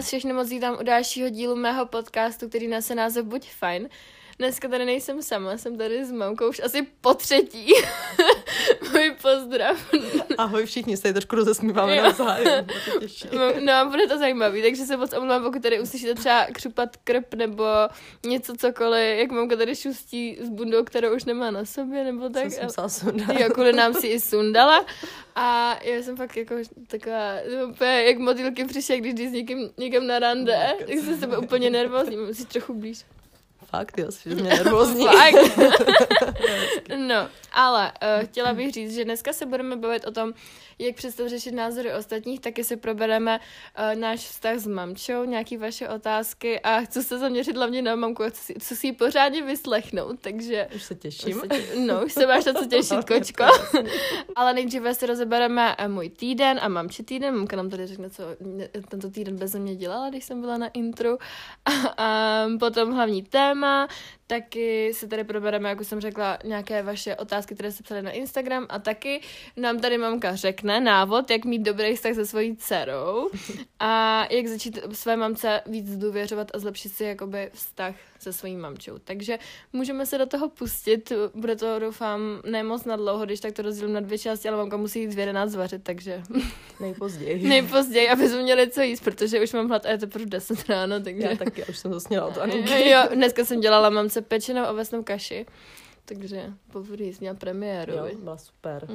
vás všechny moc vítám u dalšího dílu mého podcastu, který nese název Buď fajn. Dneska tady nejsem sama, jsem tady s mamkou už asi po třetí. Můj pozdrav. Ahoj všichni, se tady trošku rozesmíváme navzájem. No, bude to zajímavý, takže se moc omlouvám, pokud tady uslyšíte třeba křupat krb nebo něco cokoliv, jak mamka tady šustí s bundou, kterou už nemá na sobě, nebo tak. Jo, kvůli nám si i sundala. A já jsem fakt jako taková, úplně jak motýlky přišel, když jdi s někam na rande, tak jsem sebe úplně nervózní, musíš trochu blíž. Fakt, jo, jsi mě nervózní. No, ale chtěla bych říct, že dneska se budeme bavit o tom, jak přestat řešit názory ostatních, taky si probereme náš vztah s mamčou, nějaké vaše otázky a chci se zaměřit hlavně na mamku, co si ji pořádně vyslechnout, takže... Už se těším. No, už se máš na co těšit, kočko. Ale nejdříve si rozebereme můj týden a mamči týden. Mamka nám tady řekne, co tento týden beze mě dělala, když jsem byla na intru. A potom hlavní téma, taky si tady probereme, jak už jsem řekla, nějaké vaše otázky, které jste psali na Instagram a taky nám tady mamka řekne návod, jak mít dobrý vztah se svojí dcerou a jak začít své mamce víc důvěřovat a zlepšit si jakoby vztah se svojí mamčou. Takže můžeme se do toho pustit, bude to doufám nemoc na dlouho, když tak to rozdělím na 2 části, ale mamka musí jít v 11 zvařit, takže nejpozději, aby jsme měli co jíst, protože už mám hlad a je to pro 10 ráno, takže... Já taky, už jsem zasněla to aninky. Jo, dneska jsem dělala mamce pečenou ovesnou kaši, takže poprvé měla premiéru. Jo, byla super.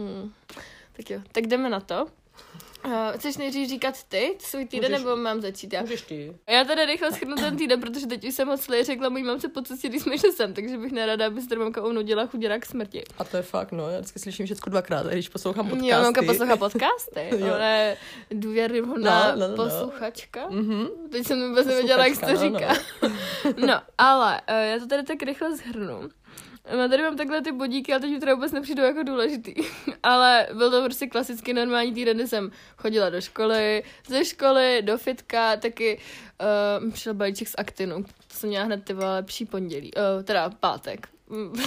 Tak jo, tak jdeme na to. Chceš nejdřív říkat ty svůj týden, nebo mám začít já? Můžeš ty. Já tady rychle shrnu ten týden, protože teď už jsem moc řekla mojí mamce po cestě, když jsme šli sem, takže bych nerada, aby se tady mamka unudila chuděra k smrti. A to je fakt, no, já vždycky slyším všechno dvakrát, když poslouchám podcasty. Jo, mamka poslouchá podcasty, ona je důvěryhodná posluchačka. Mm-hmm. Teď jsem vůbec nevěděla, jak to říká. No, ale já to tady tak rychle shrnu. No, tady mám takhle ty bodíky, ale teď mi teda vůbec nepřijdou jako důležitý. Ale byl to prostě klasicky normální týden, kdy jsem chodila do školy, ze školy do fitka, taky přišel balíček z Actinu. To jsem měla hned lepší pondělí, teda pátek.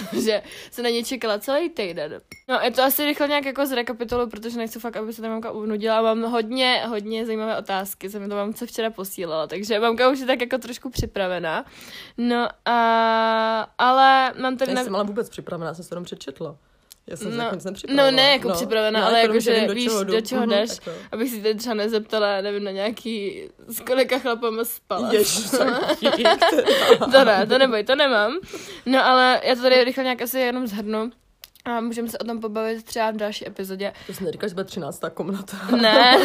Protože se na ně čekala celý týden. No, je to asi rychle nějak jako zrekapituluji, protože nechci fakt, aby se ta mamka unudila. Mám hodně zajímavé otázky, jsem to mamce včera posílala, takže mamka už je tak jako trošku připravená. No a... ale mám tady... Nejsem ale vůbec připravená, jsem se jenom přečetla. Já jsem se nic nepřipravila. No ne, jako připravená, ale jakože víš, do čeho jdeš, abych si tady třeba nezeptala, nevím, na nějaký, s kolika chlapama spala. To ne, to neboj, to nemám. No ale já to tady rychle nějak asi jenom shrnu. A můžeme se o tom pobavit třeba v další epizodě. To jsi neříkala, že byla 13. komnata. Ne.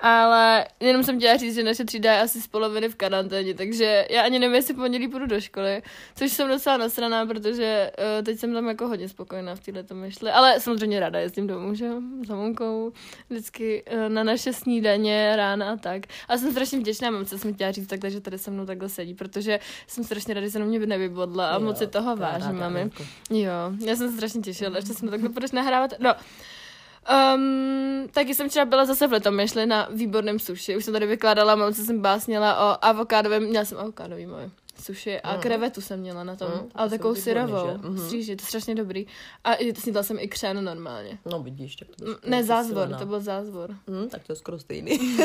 Ale jenom jsem chtěla říct, že naše třída je asi z poloviny v karanténě, takže já ani nevím, jestli pondělí půjdu do školy, což jsem docela nasraná, protože teď jsem tam jako hodně spokojená v této myšli, ale samozřejmě ráda jezdím domů, že za mamkou, vždycky na naše snídaně, rána a tak. A jsem strašně vděčná mamce, jsem chtěla říct takhle, že tady se mnou takhle sedí, protože jsem strašně ráda, že se na mě nevybodla a moc si toho vážím, mami. Jo, já jsem se strašně těšila, ještě jsem takhle budeš nahrávat. No, taky jsem včera byla zase v Litomyšli na výborném suši. Už jsem tady vykládala, mám, co jsem básnila o avokádovém, měla jsem avokádový moje suši a krevetu jsem měla na tom, ale to takovou syrovou, stříži, to je strašně dobrý. A snídla jsem i křen normálně. No vidíš, tak to ne, zázvor, to byl zázvor. Tak to je skoro stejný.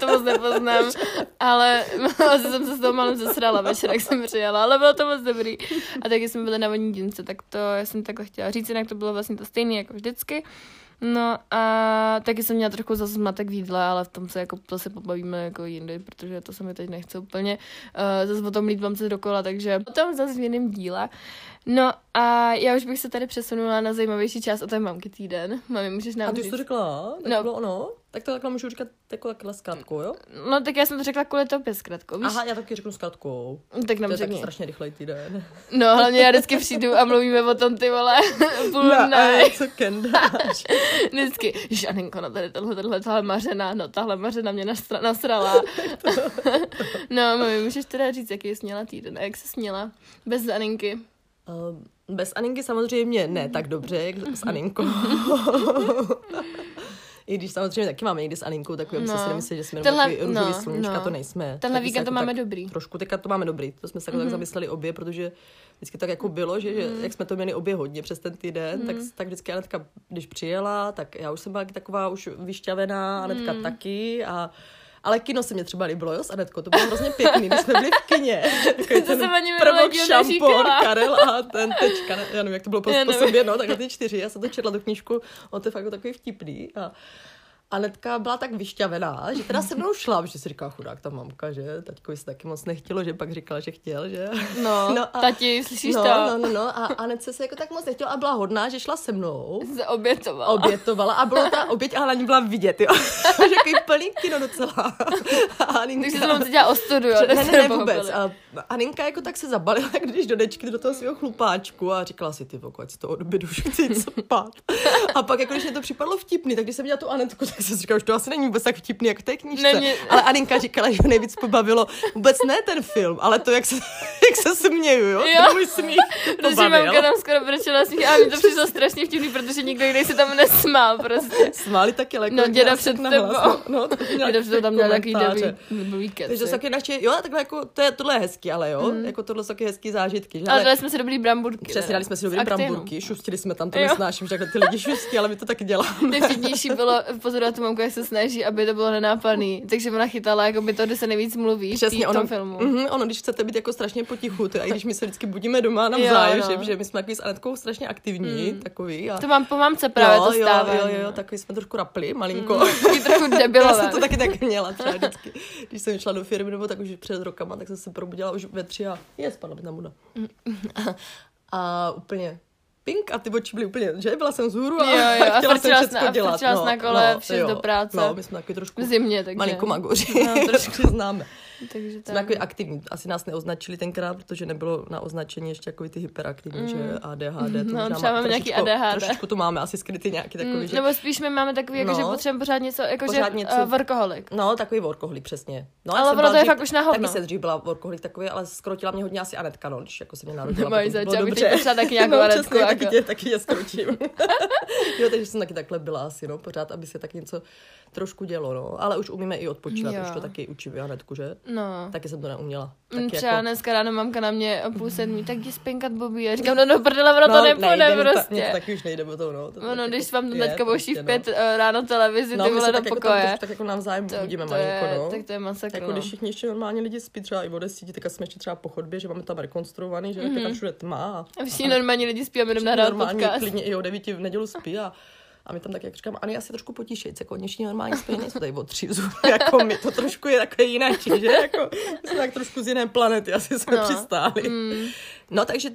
To moc nepoznám, ale asi jsem se s tou malou zesrala večer, jak jsem přijela, ale bylo to moc dobrý. A taky jsme byli na vodní dínce, tak to já jsem takhle chtěla říct, jinak to bylo vlastně to stejný jako vždycky. No a taky jsem měla trochu zase zmatek v jídle, ale v tom se jako to se pobavíme jako jindy, protože to se mi teď nechce úplně zase o tom mlít mamce dokola, takže potom zase v jiném díle. No a já už bych se tady přesunula na zajímavější část o té mamky týden. Mami, můžeš nám říct? A ty jsi to řekla? Tak no. To bylo ono? Tak to takhle můžu říkat takhle zkrátkou, jo? No tak já jsem to řekla kvůli tobě zkrátkou, víš? Aha, já taky řeknu zkrátkou. Tak nám to je řekni. Tak strašně rychlej týden. No hlavně já vždycky přijdu a mluvíme o tom, ty vole, půl dne. Co kendáš? Vždycky, Žaninko, no tady tahle mařena, no tahle mařena mě nasrala. No mami, můžeš teda říct, jaký jsi měla týden a jak jsi směla bez Aninky? Bez Aninky samozřejmě ne tak dobře, jak s Aninkou. I když samozřejmě taky máme někdy s Aninkou, tak bychom se nemysleli, že jsme růžový sluníčka, to nejsme. Tenhle víkend jako to máme dobrý. Trošku teďka to máme dobrý, to jsme se tak zamysleli obě, protože vždycky tak jako bylo, že jak jsme to měli obě hodně přes ten týden, tak vždycky Anetka, když přijela, tak já už jsem byla taková už vyšťavená, Anetka taky a Ale kino se mě třeba líbilo, jo, s Adetkou, to bylo hrozně pěkný, když jsme byli v kině. To se ani prvok šampon, Karel a ten tečka, já nevím, jak to bylo po sobě, no, takhle ty čtyři, já jsem to četla tu knížku, on to je fakt takový vtipný a Anetka byla tak vyšťavená, že teda se mnou šla, že si říkala chudák ta mamka, že taťkovi se taky moc nechtělo, že pak říkala, že chtěl, že? No a, tati, slyšíš to? No a Anetce se jako tak moc nechtěla a byla hodná, že šla se mnou. Se obětovala. Obětovala a byla ta oběť, ale na ní byla vidět, jo. Takový plný kino docela. Aninka, takže se mnou cítila ostudu, jo. Ne vůbec. A Aninka jako tak se zabalila, když do dečky, do toho svého chlupáčku a říkala si, ty voko, ať si to odbědu, že chci jít spát. A pak jako když mě to připadlo vtipný, tak když jsem měla tu Anetku, tak jsem říkala, že to asi není vůbec tak vtipný, jak v té knížce. Ale Aninka říkala, že ho nejvíc pobavilo vůbec ne ten film, ale to, jak se směju, jo? To můj smích pobavil. Protože mamka tam skoro brčela smích a mi to přišlo strašně vtipný, protože nikdo jiný se tam nesmál prostě. Smáli taky lehko. No děda před tebou. No, děda před tebou tam měl takový dobrý kec. Takže taky naše, jo, takhle jako, tohle je hezký, ale jo, jako tohle jsou taky hezký zážitky. Že? Ale dali jsme si dobrý bramburky. Přesně, dali jsme si dobrý bramburky, šustili jsme tam, to nesnáším, že ty lidi šustí, ale my to taky děláme. Nejvtipnější bylo pozorovat tu mamku, jak se snaží, aby to bylo nenápadný. Takže ona chytala, jako by to, kde se nejvíc mluví v tom filmu. Ono, když chcete být jako strašně potichu, i když my se vždycky budíme doma navzájem, že my jsme takový s Anetkou strašně aktivní, takový. A... To mám po mamce právě to stává. Jo, takový jsme trošku rapli, malinko. Trochu debilové. Já jsem to taky tak měla třeba vždycky. Když jsem šla do firmy, nebo tak už před rokama, tak jsem se probudila už ve 3 a spadla mi tam voda. A úplně pink a ty oči byly úplně, že? Byla jsem vzhůru a chtěla jsem všechno dělat. A frčila na kole, všech do práce. No, my jsme takový trošku zimně, takže malinko magoři, no, trošku známe. Takže jsme takový aktivní. Asi nás neoznačili tenkrát, protože nebylo na označení ještě takový ty hyperaktivní, že ADHD. No, třeba máme nějaký ADHD. Trošku to máme asi skrytý nějaký takový, že... Nebo spíš my máme takový, jako, že potřebujeme pořád něco, jakože workoholik. No, takový workoholik, přesně. No, ale ono to je fakt už na hovno. Taky se dřív byla workoholik takový, ale skrotila mě hodně asi Anetka, no, když jako se mě narodila. Mají zač, abych teď pošla taky nějakou Anetku. Taky tě skročím. Jo, takže jsem taky takhle byla asi, no, pořád, aby se tak něco trošku dělo, no. Ale už umíme i odpočívat, už to taky učím Anetku, že? No. Taky jsem to neuměla. Třeba jako... dneska ráno mamka na mě o 7:30, tak jdi spinkat, Bobby. A říkám, no prdele, ono to nepůjde prostě. No, taky už nejde o to, no. To ono, když vám to teďka boší v 5 ráno televizi, no, ty vole do pokoje. No, tak jako navzájem budíme malinko, no. Tak to je masakr. Jako když všichni ještě normálně lidi spí třeba i o 10, tak jsme ještě třeba po chodbě, že máme tam rekonstruovaný, že tak tam všude tma. A všichni normální lidi spí a jenom nahrát podcast. Klidně i o 9 v neděli spí a... A my tam tak, jak říkám, Ani, asi trošku potíšejce, jako dnešní normální spějí, nejsou tady o 3 vzůru, jako my, to trošku je takové jináčí, že? Jako, jsme tak trošku z jiné planety, asi jsme přistáli. No, takže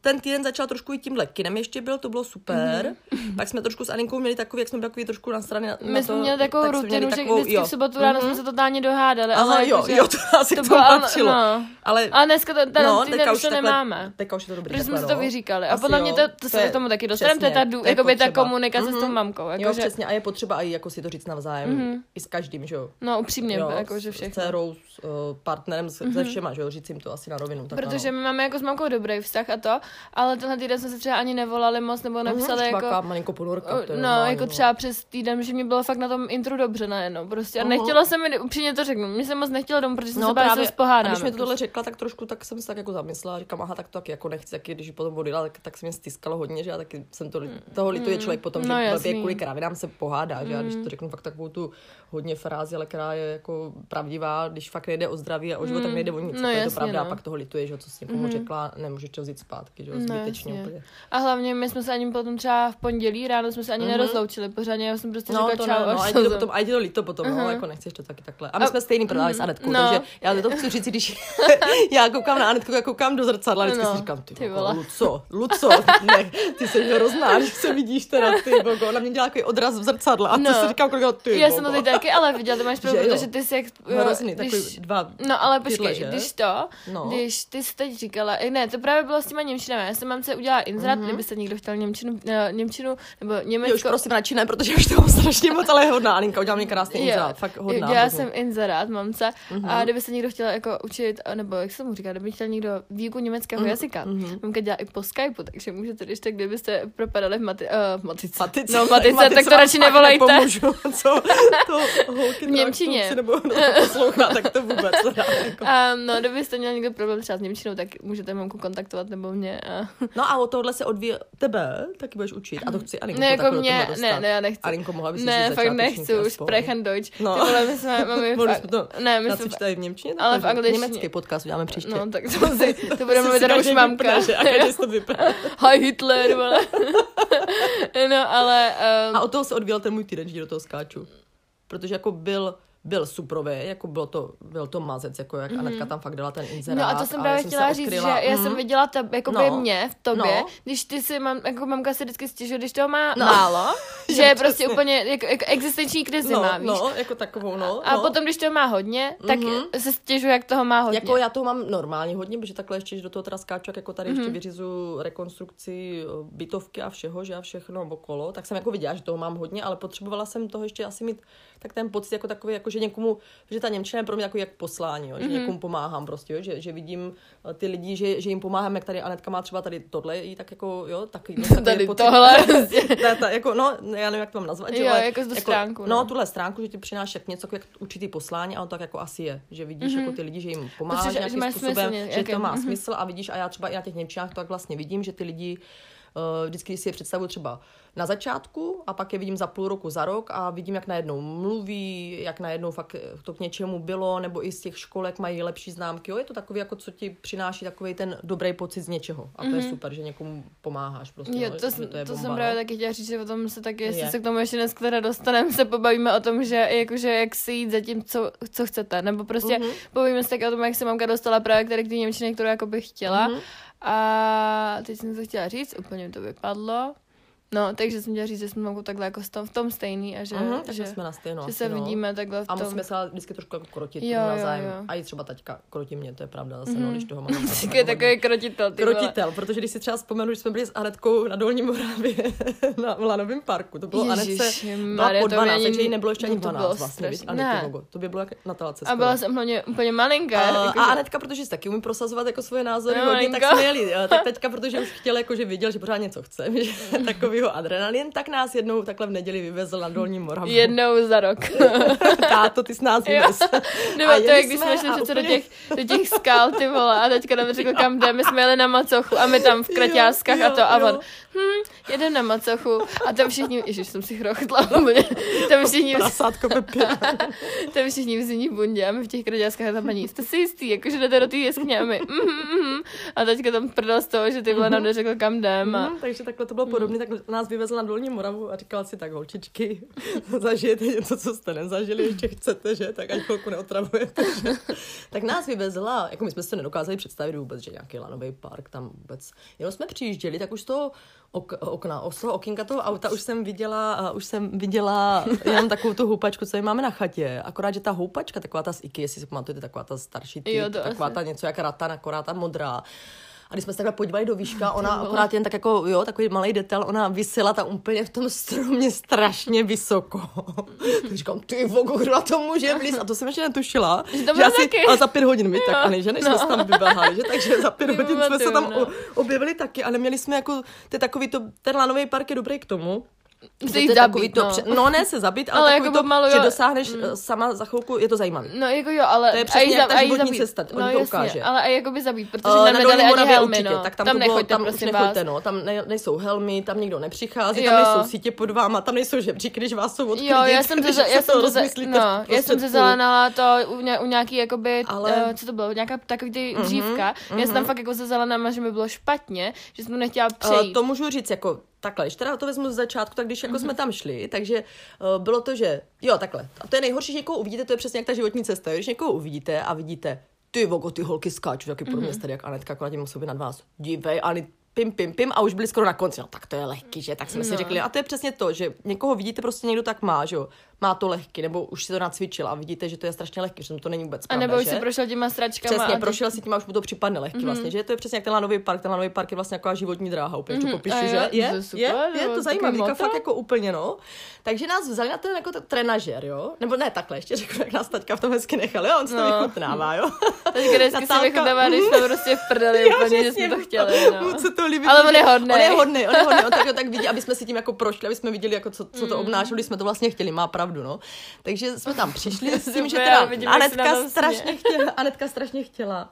ten týden začal trošku i tímhle kinem ještě byl, to bylo super. Pak jsme trošku s Aninkou měli takový, jak jsme byli takový trošku na straně. My jsme měli takovou rutinu, že vždycky v sobotu ráno jsme se totálně dohádali. Ale jo, to asi to patřilo. Ale dneska to už nemáme. Teďka už je to dobrý. Protože jsme se to vyříkali. A podle mě to se k tomu taky dostaneme, ta komunikace s tou mamkou. Jako jo, že... přesně, a je potřeba i jako si to říct navzájem, i s každým, že jo. No, upřímně, jo, jako že všechno. S dcerou, s partnerem, se všema, že jo, říct jim to asi na rovinu. Tak protože my máme jako s mamkou dobrý vztah a to, ale tenhle týden jsme se třeba ani nevolali moc, nebo napsali jako... malinko ponorka. No, normální, jako třeba přes týden, že mi bylo fakt na tom intru dobře najednou, prostě. A nechtěla jsem mi, upřímně to řeknu, mě jsem moc nechtěla domů, protože jsem se bála, že se spohádám. A když mi to tohle řekla, tak trošku tak jsem se tak jako zamyslela, říkám, aha, tak to taky jako nechci, taky když potom odjela, tak se mě stiskalo hodně, že já taky jsem toho lituje člověk potom. No, jasný. Kvůli krávě nám se pohádá, že já když to řeknu fakt takovou tu hodně frázi, ale která je jako pravdivá, když fakt nejde o zdraví a o život, tak nejde o nic, no, to je to pravda, a pak toho lituje, že co si někomu řekla, nemůžeš to vzít zpátky, že zbytečně úplně. A hlavně my jsme se ani potom třeba v pondělí ráno jsme se ani nerozloučili, pořádně já jsem prostě řekla čau. No, a potom a to líto potom, no, jako nechceš to taky takhle. A my jsme stejný prodávali s Anetkou, takže já to chci říct, když já koukám na Anetku, jako koukám do zrcadla, vždycky si říkám, ty Luco, ty se roznáš, se vidíš teda ty. Bogo, ona mě dělá takový odraz v zrcadle a ty si říkám, kolik ty, já jsem to teď taky, ale viděla, to máš pravdu, protože ty si jak... Hrozný, takový dva... No ale počkej, tyhle, když ty jsi teď říkala, ne, to právě bylo s těma němčinami, já jsem mamce udělala inzerát, kdyby se někdo chtěl němčinu nebo Německo... Už prosím radši, protože už toho strašně moc, ale je hodná Aninka, udělala mě krásný inzerát, fakt hodná. Dělala jsem inzerát mamce a kdyby se někdo chtěl jako učit, nebo jak jsem mu říkala, kdyby chtěl někdo výuku německého jazyka, mamka dělá i po Skypeu, takže můžete, když tak, kdybyste propadali v matice. Matice. No Matice, tak to radši nevolejte. Nepomůžu, co? To holky v Němčině. Si nebudou poslouchat, tak to vůbec. Jako. No, kdybyste měli někdo problém třeba s němčinou, tak můžete mamku kontaktovat nebo mě. No a od tohohle se odvíjí tebe, taky budeš učit. A to chci Arinko ne, jako mě, ne, já nechci. Arinko, mohla bys říct začátečníky. Ne, fakt nechci, už sprechen Deutsch. No. Ty vole, my jsme, v němčině, ale v angličtině. Německý podcast uděláme příště. No, tak to bude mluvit teda už mamka. Hi Hitler, vole. No, ale... A od toho se odvíjel ten můj týden, že do toho skáču. Protože jako byl suprovej, jako byl to mazec, jako jak Anetka tam fakt dala ten inzerát. No a to jsem právě chtěla říct, že já jsem viděla jako by mě v tobě, když ty si, jako mamka se vždycky stěžuje, když toho má málo, že je prostě úplně jako existenční krizi má, víš. No, jako takovou, A potom, když toho má hodně, tak se stěžuje, jak toho má hodně. Jako já toho mám normálně hodně, protože takhle ještě do toho teda skáču, jako tady ještě vyřizuju rekonstrukci bytovky a všeho, že a všechno okolo, tak jsem jako viděla, že toho mám hodně, ale potřebovala jsem toho ještě asi mít tak ten pocit jako takový, jako že někomu, že ta němčina je pro mě takový jak poslání, jo? Že někomu pomáhám prostě, jo? Že vidím ty lidi, že jim pomáhám, jak tady Anetka má třeba tady tohle, i tak jako, jo, tady pocit, tohle. Jako, no, já nevím, jak to mám nazvat, jo, ale, jako stránku, no, tuhle stránku, že ti přináší jak něco, jak určitý poslání, a on tak jako asi je, že vidíš jako ty lidi, že jim pomáháš nějakým způsobem, že to má smysl a vidíš, a já třeba i na těch němčinách to tak vlastně vidím, že ty lidi vždycky si je představuju třeba na začátku a pak je vidím za půl roku, za rok a vidím, jak najednou mluví, jak najednou fakt to k něčemu bylo, nebo i z těch školek mají lepší známky. Jo, je to takový, jako co ti přináší takový ten dobrý pocit z něčeho. A to je super, že někomu pomáháš. Prostě, jo, to jsem právě taky chtěla říct, že o tom se taky, jestli se k tomu ještě dnes, která dostaneme, se pobavíme o tom, že jakože, jak si jít za tím, co chcete. Nebo prostě povíme se taky o tom, jak se mamka dostala právě k té němčině, kterou jakoby chtěla. A teď jsem to chtěla říct, úplně to vypadlo. No, takže jsem chtěla říct, že jsme mamkou takhle jako v tom stejný a že jsme na stejno, že se vidíme takhle v tom. A musíme se vždycky trošku jako krotit navzájem. A i třeba taťka krotí mě, to je pravda zase, no, když toho mám. To je takový krotitel. Krotitel, protože když si třeba vzpomenu, že jsme byli s Anetkou na Dolní Moravě na Mlanovém parku, to bylo Anetce, byla po 12, takže jí nebylo ještě ani 12 vlastně, víš, Anetko, to by bylo jak na telce. A byla jsem hlavně úplně malinká. A Anetka, protože si taky umí prosazovat jako svoje názory, hodně tak smělý. Tak taťka, protože už chtěla, jako že viděl, že pořád něco chce, takový adrenalin, tak nás jednou takhle v neděli vyvezl na Dolní Moravu. Jednou za rok. Táto, ty s nás vyvez. Nebo to je, když jsme šli přece úplně... do těch skal, ty vole, a teďka nám řekl, kam jdeme, my jsme jeli na Macochu a my tam v kraťáskách a on, jedem na Macochu a tam všichni, ježiš, jsem si chrochtla, tam všichni v zimní bundě a my v těch kraťáskách a tam paní, jste si jistý, jakože jdete do té jeskyně a my, a teďka tam prdal z toho, že ty vole nám neřekl, kam jdeme. Takže takhle to bylo podobné, tak nás vyvezla na Dolní Moravu a říkala si tak, holčičky, zažijete něco, co jste nezažili, ještě chcete, že? Tak ani chvilku neotravujete, že? Tak nás vyvezla, jako my jsme se nedokázali představit vůbec, že nějaký lanový park tam vůbec. Jenom jsme přijížděli, tak už z toho okna, z toho okénka toho auta už jsem viděla jenom takovou tu houpačku, co my máme na chatě. Akorát, že ta houpačka, taková ta z IKEA, jestli si pamatujete, taková ta starší typ, taková ta něco jak ratan, akorát ta modrá. A když jsme se takhle podívali do výška, ona akorát jen tak jako, jo, takový malej detail, ona visela tam úplně v tom stromě strašně vysoko. Tak říkám, ty vogo, kdo na to může vlíz? A to jsem ještě netušila. Že asi, ale za 5 hodin, víš, tak, Ani, že než jsme se tam vybáhali, že? Takže za 5 hodin jsme se tam objevili taky, ale měli jsme jako, to je takový to, ten lanový park je dobrý k tomu, se zabít, ale jako to, malo, že dosáhneš sama za chvilku, je to zajímavý. No jako jo, ale to je přesně jak ta životní cesta, no, on to ukáže. Ale i jakoby zabít, protože tam nedali ani helmy, určitě, no. Tak tam nechoďte, prosím vás. No, tam nejsou helmy, tam nikdo nepřichází, tam nejsou sítě pod váma, tam nejsou žebříky, když vás jsou odklidit. Jo, já jsem zazelenala to u nějaký jakoby, co to bylo, nějaká takový ty dřívka. Já jsem tam fakt jako zazelenala, že mi bylo špatně, že jsem to nechtěla přejít. To můžu říct jako takhle, když teda to vezmu z začátku, tak když jako jsme tam šli, takže bylo to, že jo, takhle. A to je nejhorší, že někoho uvidíte, to je přesně jak ta životní cesta. Když někoho uvidíte a vidíte, ty vogo, ty holky skáču, taky pro mě tady jak Anetka, akorát jim sobě nad vás. Dívej, ale pim, a už byli skoro na konci. No tak to je lehký, že? Tak jsme si řekli, a to je přesně to, že někoho vidíte, prostě někdo tak má, že jo. má to lehký, nebo už si to nacvičil a vidíte, že to je strašně lehký, že to není vůbec pravda, a nebo už si prošel těma sračkama. Přesně, prošel si tím a už mu to připadne lehký vlastně, že to je přesně jak ten lanový park. Ten lanový park je vlastně jako životní dráha, úplně to popíšu, že je to zajímavé, teďka fakt jako úplně, no. Takže nás vzali na ten jako trenažér, jo. Nebo ne, takhle ještě řeknu, jak nás taťka v tom hezky nechali, jo, on se to vychutnává, jo. Takže dnesky se vychutnává, když jsme prostě v prdeli, úplně, že jsme to chtěli, no. Ale on je hodnej. On je hodnej, on tak vidí, aby jsme si tím jako prošli, aby jsme viděli, jako co to obnášelo, když jsme to vlastně chtěli, má pravdu, no. Takže jsme tam přišli s tím, že teda Anetka strašně chtěla.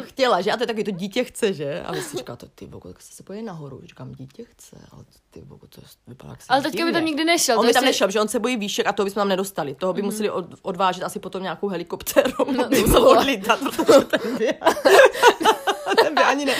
Chtěla, že? A to je takový, to dítě chce, že? A my si říká, to ty boku, tak se bojí nahoru. Říkám, dítě chce, ale ty boku, to vypadá jak se. Ale teďka by tam nikdy nešel. On by tam nešel, že on se bojí výšek a toho bychom tam nedostali. Toho by museli odvážet asi potom nějakou helikoptérou, aby musel odlítat, protože ten by ani ne.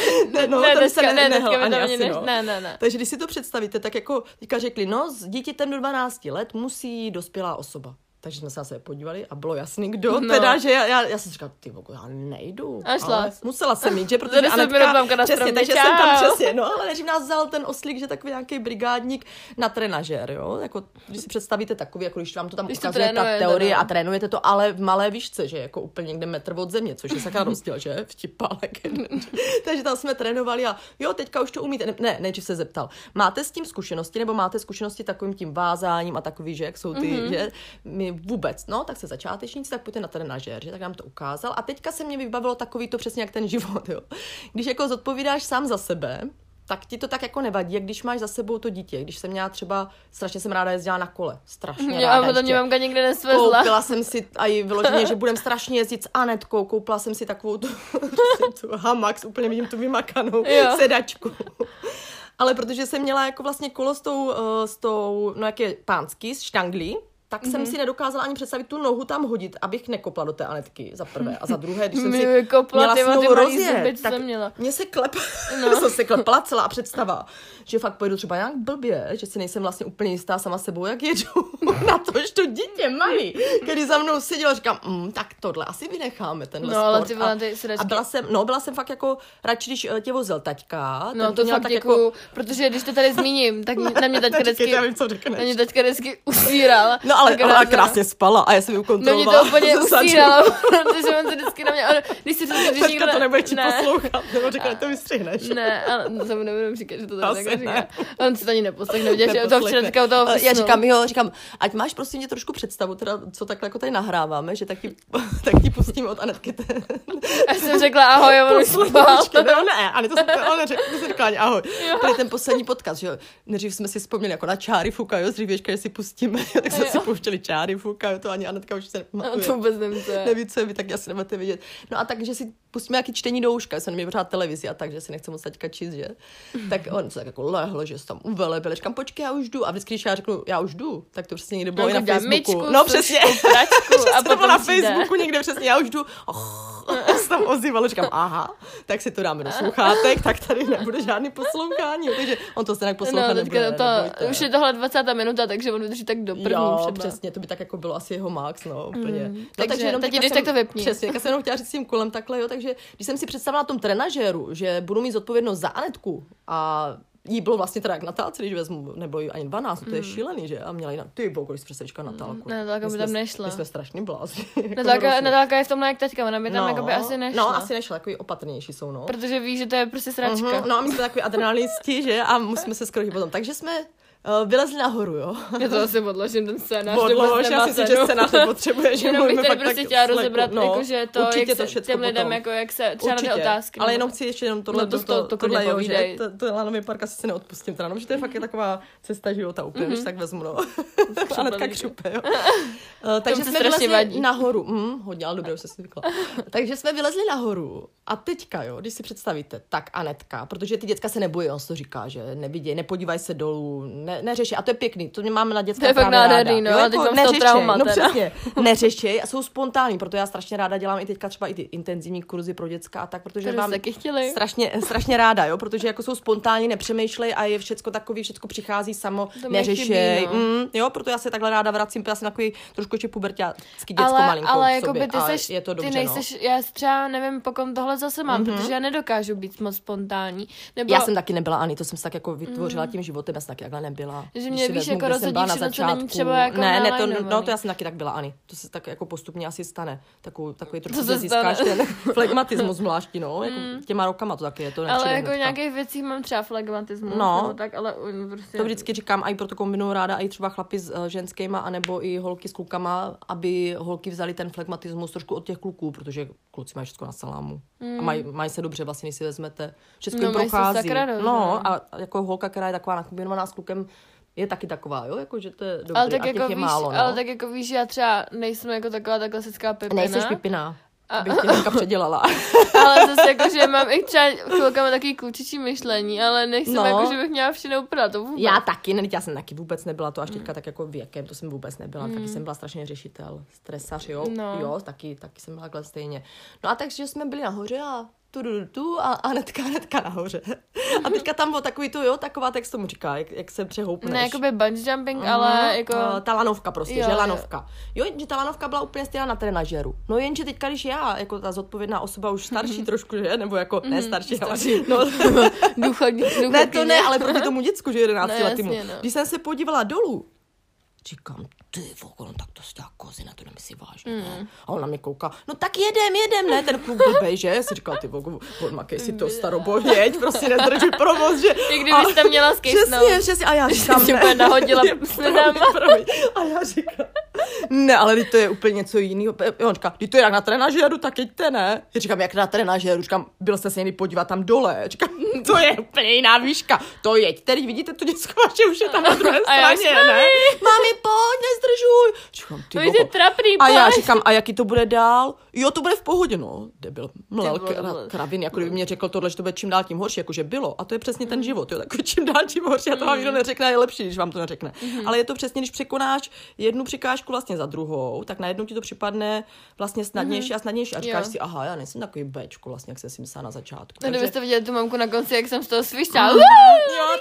Takže když si to představíte, tak jako teďka řekli, no, s dítětem do 12 let musí dospělá osoba. Takže jsme se na sebe podívali a bylo jasný, kdo, teda, že já jsem říkala, ty boku, já nejdu. Ale musela jsem jít, že, protože Anetka, přesně, takže jsem tam přesně, no, ale než nás vzal ten oslík, že takový nějaký brigádník na trenažér, jo, jako, když si představíte takový, jako když vám to tam ukazuje ta teorie a trénujete to, ale v malé výšce, že, jako úplně někde metr od země, což je sakra rozdíl, že, vtipálek. Takže tam jsme trénovali a jo, teďka už to umíte, nejdřív se zeptal, máte s tím zkušenosti, nebo máte zkušenosti takovým tím vázáním a takový, že, jak jsou ty, že, vůbec, no, tak se začátečníci, tak pojďte na trenažér, že, tak nám to ukázal. A teďka se mě vybavilo takový to přesně jak ten život, jo. Když jako zodpovídáš sám za sebe, tak ti to tak jako nevadí, jak když máš za sebou to dítě. Když jsem měla třeba, strašně jsem ráda jezdila na kole, strašně ráda. Já potom mě mamka nikde nesvezla. Koupila jsem si, a i vyloženě, že budem strašně jezdit s Anetkou, koupila jsem si takovou tu hamax, úplně vidím tu vymakanou sedačku. Ale protože jsem měla jako vlastně kolo s tou no jak je pánský, s štanglí, tak jsem si nedokázala ani představit tu nohu tam hodit, abych nekopla do té Anetky, za prvé. A za druhé, když jsem si kopla, měla nohu rozjet, tak mě se klepla celá představa, že fakt pojedu třeba nějak blbě, že si nejsem vlastně úplně jistá sama sebou, jak jedu, na to, že to dítě malý, který za mnou seděl, říkám, tak tohle asi vynecháme, tenhle sport. A byla jsem fakt jako, radši, když tě vozil taťka. No to fakt děkuju, protože když to tady zmíním, tak na mě taťka vždycky usíral. Ale krásně spala a já jsem ji ukontrolovala. No mě to úplně usíralo, protože on se vždycky na mě... Když si to říká, nikdo... to nebude ti poslouchat, nebo říká, to vystřihneš. Ne, ale to nebudu říkat, že to tak říká. On se to ani neposlechne, že to včera říká u toho vysnu. Já říkám, ať máš prostě mě trošku představu, teda co takhle jako tady nahráváme, že tak ti pustím od Anetky ten... A jsem řekla ahoj, on už spal. Ne, ahoj. Tady ten poslední podcast, že nejdřív jsme si vzpomněli jako na čáry fuka, jo, že si pustíme, tak jsme si pouštěli čáry fuka, to ani Anetka už se nepamatuje. To vůbec neví, co je, vy tak asi nebudete vidět. No a takže si pustíme nějaký čtení do uška, jsem neměl pořád televizi a tak, že si nechce moc taťka číst, že? Tak on se tak jako lehl, že se tam uvelebil, říkám, počkej, já už jdu. A vždycky, když já řeknu, já už jdu, tak to přesně někde bylo na Facebooku. Myčku, no přesně, a potom na Facebooku někde přesně, já už jdu. A se tam ozývalo, říkám, aha, tak si to dáme do sluchátek, tak tady nebude žádný poslouchání, takže on to se tak poslouchá, no, nebude. To už je tohle 20. minuta, takže on vydrží tak do první před. Přesně, to by tak jako bylo asi jeho max, no, úplně. No, takže když tak to vypni. Přesně, já jsem jenom chtěla říct s tím kolem takhle, jo, takže když jsem si představila na tom trenažéru, že budu mít zodpovědnost za Anetku a jí bylo vlastně teda jak Natálce, když vezmu, nebo jí ani 12, to je šílený, že? A měla jinak, ty bohu, když přesečka Natálku. Natálka by tam nešla. My jsme strašně blázni. Natálka je v tomhle jak teďka, ona by tam jakoby asi nešla. No, asi nešla, takový opatrnější jsou, no. Protože ví, že to je prostě sračka. No a my jsme takový adrenalisti, že? A musíme se skrotit potom. Takže jsme vylezli nahoru, jo. Já to asi odložím ten scénář. Odložím, já si myslím, že scénář nepotřebuje, že jenom bych tady prostě chtěla rozebrat, jakože to, jak se těm lidem, jako jak se třeba na ty otázky. Ale jenom chci ještě jenom tohle jo, že to lanový park asi si neodpustím, teda, no, že to je fakt taková cesta života úplně, když tak vezmu, no. Anetka křupe, jo. Takže jsme vylezli nahoru. Hodně, ale dobré, už se zvykla. Takže jsme vylezli nahoru a teďka, jo, když si představíte, tak Anetka, protože ty děcka se nebojí, on to říká, že nevidí, nepodívají se dolů. Neřeši, a to je pěkný, to mě máme na dětské právě ráda. No, jo, jako neřešej, no přesně, neřešej a jsou spontánní, proto já strašně ráda dělám i teďka třeba i ty intenzivní kurzy pro děcka a tak, protože mám strašně ráda, jo, protože jako jsou spontánní, nepřemýšlej a je všecko takový, všecko přichází samo, to neřešej, chybí, no. Jo, proto já se takhle ráda vracím, já jsem takový trošku ještě puberťácký děcko malinko ale jako by ty seš, je to dobře, ty nejseš, no. Já třeba nevím, po kom tohle zase mám, protože já nedokážu být moc spontánní. Já jsem taky nebyla ani, to jsem se tak jako vytvořila tím životem, já jsem taky byla. Že mě víš, jako rozhodíš, že to není třeba jako Ne, to já jsem taky tak byla, Ani. To se tak jako postupně asi stane. Takový trochu získáš ten flegmatismus zvláštní, no. Jako těma rokama to taky je. To ale jako nějakých věcí mám třeba flegmatismus. No, tak, ale prostě... To vždycky říkám, a i proto kombinuju ráda i třeba chlapy s ženskýma, anebo i holky s klukama, aby holky vzali ten flegmatismus trošku od těch kluků, protože kluci mají všechno na salámu. A mají se dobře, vlastně, když si vezmete. Všechno jim prochází. No, a jako holka, která je taková nakombinovaná s klukem, je taky taková, jo, jako, že to je dobrý, ale tak a těch jako je víš, málo, no. Ale tak jako víš, já třeba nejsem jako taková ta klasická pipina. Nejseš pipina. A... bych tě dneska předělala. Ale zase jako, že mám i třeba chvilkama takový klučičí myšlení, ale nejsem jako, že bych měla všechno upravit, to vůbec. Já taky, já jsem taky vůbec nebyla, to až teďka tak jako věkem, to jsem vůbec nebyla, taky jsem byla strašně řešitel, stresař, jo, jo, taky jsem byla stejně. No a takže jsme byli nahoře a a hnedka nahoře. A teďka tam bylo takový to, jo, taková, tak tomu říká, jak se přehoupneš. Ne, jakoby bungee jumping, ale jako... ta lanovka prostě, jo, že lanovka. Jo, že ta lanovka byla úplně stejná na trenažeru. No jenže teďka, když já, jako ta zodpovědná osoba, už starší trošku, že? Nebo jako, ne starší, ale... No, důchodní. Ne, to ne, ale proti tomu děcku, že 11 letýmu. No. Když jsem se podívala dolů, říkám, ty vokon, tak to stěla kozy, na to nemyslí vážně, ne? A on na mě kouká, no tak jedem, ne? Ten kluk blbej, že? Já si říkal, ty vokon, makej si to starobověď, prostě nezdržuj provoz, že? I kdybyš tam měla skejsnout. Přesně, a já říkám, ne. Úplně nahodila sledama. A já říkám, ne, ale když to je úplně něco jiného. On říká, když to je jak na trenažéru, tak jeďte, ne? Já říkám, jak na trenažéru, říkám, byl jste se někdy podívat tam dole, říkám, to je úplně jiná výška, to jeďte, teď vidíte to děcko, že už je tam na druhé straně, ne? Mami, pojď, nezdržuj. Říkám, ty trapný, a já říkám, a jaký to bude dál? Jo, to bude v pohodě, no, debil, mlel, kravin, jako kdyby mě řekl tohle, že to bude čím dál tím horší, jakože bylo, a to je přesně ten život, jo, takový čím dál tím horší, a to vám nikdo neřekne, je lepší, když vám to neřekne. Ale je to přesně, když překonáš jednu překážku vlastně za druhou, tak najednou ti to připadne vlastně snadnější a snadnější a říkáš si, aha, já nejsem takový béčko, vlastně, jak jsem si myslela na začátku. Takže... Kdybyste viděli tu mamku na konci, jak jsem z toho svišťala. Jo,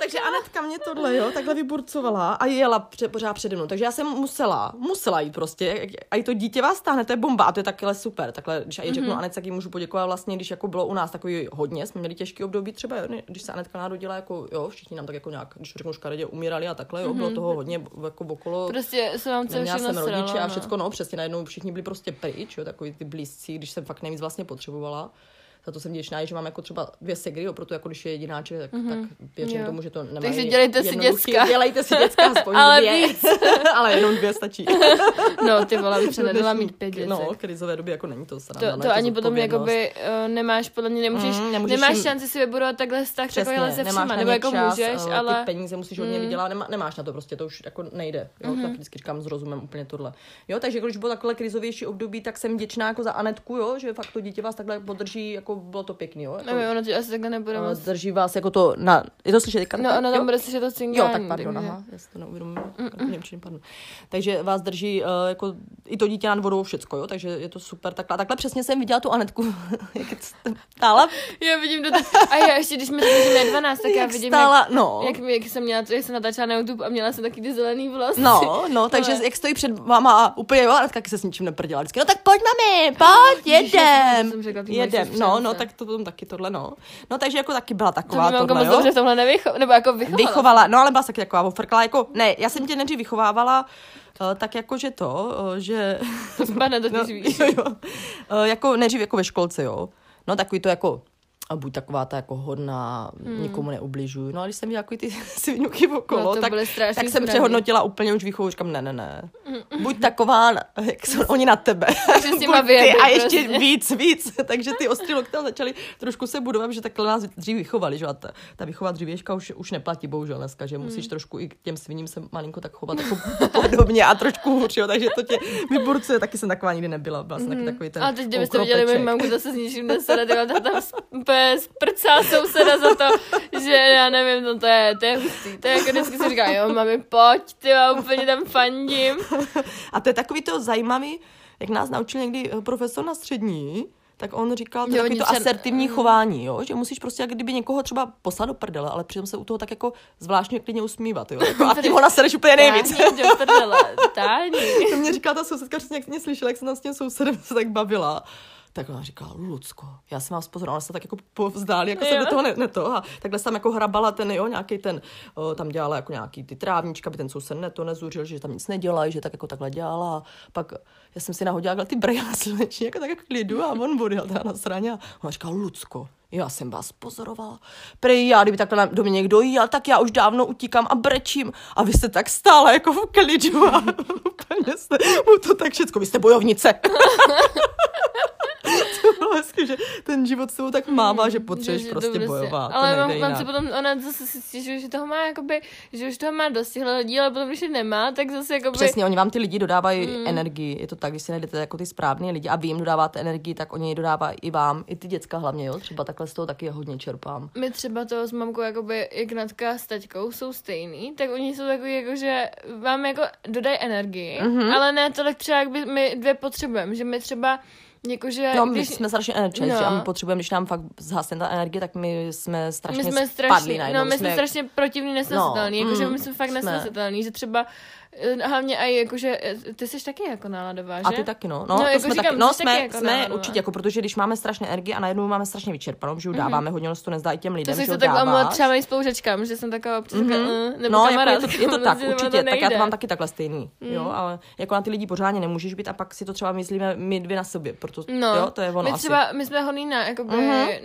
takže Anetka mě tohle, jo, takhle vyburcovala a jela pořád přede mnou. Takže já jsem musela jít prostě. A i to dítě vás stáhne, to je bomba, a to je takhle super. Takhle, když já řeknu Anetce, tak jí můžu poděkovat vlastně, když jako bylo u nás takový hodně, jsme měli těžký období, třeba když se Anetka narodila, jako jo, všichni nám tak jako nějak, když řeknu škaredě, umírali a takhle, jo, bylo toho hodně jako okolo. Prostě se vám celou jsem rodiče a všecko, no, přesně najednou všichni byli prostě pryč, jo, takový ty blízcí, když jsem fakt nejvíc vlastně potřebovala. Za to jsem děčná, že mám jako třeba 2 segry, proto jako když je jedináček, tak věřím tomu, že to nemají. Takže dělejte si děcka, aspoň 2. Ale jenom 2 stačí. No, ty vole, bych nedala mít 5 děcek. No, krizové doby jako není to sranda. To ani potom jakoby nemáš, podle mě nemáš šanci si vybudovat takhle vztah, takovýhle se všima, nebo jako můžeš, ale... Ty peníze musíš hodně vydělat, nemáš na to prostě, to už jako nejde. Tak vždycky říkám s rozumem úplně tohle. Jo, takže když bylo takhle krizovější období, tak jsem děčná jako za Anetku, jo, že fakt to dítě vás takhle podrží, jako bylo to pěkný, jo? Jako, nevím, ono to asi takhle nebude moc. Zdrží vás jako to na... Je to slyšet? No, ono tam bude slyšet to cingání. Jo, tak pardon, takže... aha, já si to neuvědomím. Takže vás drží jako i to dítě nad vodou všecko, jo? Takže je to super. Takhle přesně jsem viděla tu Anetku. Jak stála. Já vidím do toho. A já ještě, když mi řekli, že mě je 12, tak já vidím, stála, jak jsem měla, jak jsem natáčela na YouTube a měla jsem taky ty zelený vlasy. No, takže jak stojí před váma a úplně jo, Anetka se s ničím neprdila. No tak pojď, mami, pojď, jedem. No, tak to potom taky tohle, no. No, takže jako taky byla taková to tohle, jo. Dobře tohle nebo jako vychovala. No, ale byla taky taková ofrkla, jako, ne, já jsem tě nejdřív vychovávala, tak jako, že že... To zpadne, to ty víš. Jako nejdřív jako ve školce, jo. No, takový to jako... A buď taková ta jako hodná, nikomu neubližuju. No a když jsem viděla jako ty svinuky okolo, no, tak jsem přehodnotila úplně už výchovu. Říkám, ne. Buď taková, jak jsou oni na tebe. A ještě prostě. víc. Takže ty ostrý lokty začaly trošku se budovat, že takhle nás dřív vychovali. Že? A ta výchova dřívějška už neplatí, bohužel dneska, že musíš trošku i k těm sviním se malinko tak chovat jako podobně a trošku hůř, jo. Takže to tě vyburcuje. Taky jsem taková nikdy nebyla. Byla jsem taky takový ten. A teď kdybyste viděli moji mamku zase s ničím prcá souseda za to, že já nevím, no to je hustý. To je jako vždycky si říká, jo, mami, pojď, ty já úplně tam fandím. A to je takový to zajímavý, jak nás naučil někdy profesor na střední, tak on říkal takový to asertivní chování, jo? Že musíš prostě jak kdyby někoho třeba poslat do prdele, ale přitom se u toho tak jako zvláštně klidně usmívat, jo? Jako, a tím ho nasereš úplně nejvíc. Táni do prdele, táni. To mě říkala ta sousedka, přesně jak jsem mě slyšela, jak jsem s tím sousedem se tak bavila. Tak ona říkala, Lucko, já jsem vás pozorovala, ona se tak jako povzdálí, jako se do toho ne to. A takhle jsem jako hrabala ten, jo, nějaký ten, tam dělala jako nějaký ty trávnička, aby ten soused ne to nezuřil, že tam nic nedělají, že tak jako takhle dělala. A pak já jsem si nahodila ty brejle sluneční, jako tak jako klidu a on bodil teda na straně. A ona říkala, Lucko, já jsem vás pozorovala. Prej já, kdyby takhle do mě někdo jel, tak já už dávno utíkám a brečím. A vy jste tak stále jako v klidu a úplně jste mu to tak všecko. Vy jste bojovnice. To bylo hezky, že ten život s tebou tak mává, že potřebuješ prostě bojovat. Ale mám se potom, ona zase si stěžuje, že toho má jakoby, že už toho má dost těchto lidí, ale potom, když je nemá, tak zase jakoby... Přesně, oni vám ty lidi dodávají energii. Je to tak, když si najdete jako ty správné lidi a vy jim dodáváte energii, tak oni ji dodávají i vám, i ty děcka hlavně, jo? Třeba takhle z toho taky hodně čerpám. My třeba toho s mamkou, jakoby, jak Natka s taťkou jsou stejný, tak oni jsou takový, jako, že vám jako dodají energii, ale ne to tak třeba, jak by my dvě potřebujeme, že my třeba jakože, no, my když... jsme strašně energičtí a my potřebujeme, když nám fakt zhasne ta energie, tak my jsme strašně spadlí najednou. No, my jsme strašně protivní, nesnesitelní, jakože my jsme fakt nesnesitelní, že třeba hlavně aj jakože, ty jsi taky jako náladová, že? A ty taky, no. No, jako jsme určitě, jako, protože když máme strašně energie a najednou máme strašně vyčerpanou, že ji dáváme, hodně se to nezdá i těm lidem, že ho dáváš. To si to tak omlouvám třeba i spolužečkám, že jsem taková občas nebo kamarádka. No, je to tak, určitě, tak já to mám taky takhle stejný, jo, ale jako na ty lidi pořádně nemůžeš být a pak si to třeba myslíme my dvě na sobě. To, no, jo, to je ono my třeba, asi. My jsme hodný na, jakoby,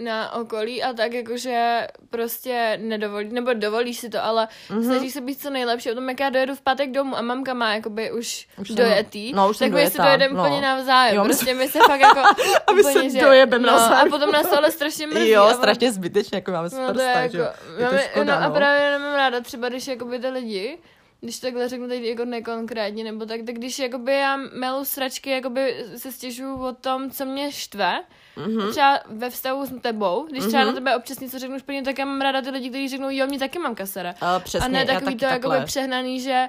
na okolí a tak jakože prostě nedovolí, nebo dovolíš si to, ale snažíš se být co nejlepší. O tom, jak já dojedu v pátek domů a mamka má jakoby už dojetý, no, už tak my si dojedeme úplně navzájem. Jo, prostě my se fakt jako a my úplně, se dojebeme navzájem. A potom nás to ale strašně mrzí. Jo, strašně zbytečně, jako máme super stav, jo. No a právě nemám ráda třeba, když jakoby ty lidi... Když takhle řeknu teď jako nekonkrétně, nebo tak když jakoby já melu sračky, jakoby se stěžuju o tom, co mě štve, třeba ve vztahu s tebou, když třeba na tebe občas něco řeknu špatně, tak já mám ráda ty lidi, kteří řeknou, jo, mě taky mamka sere. Přesně, a ne takový to jakoby přehnaný, že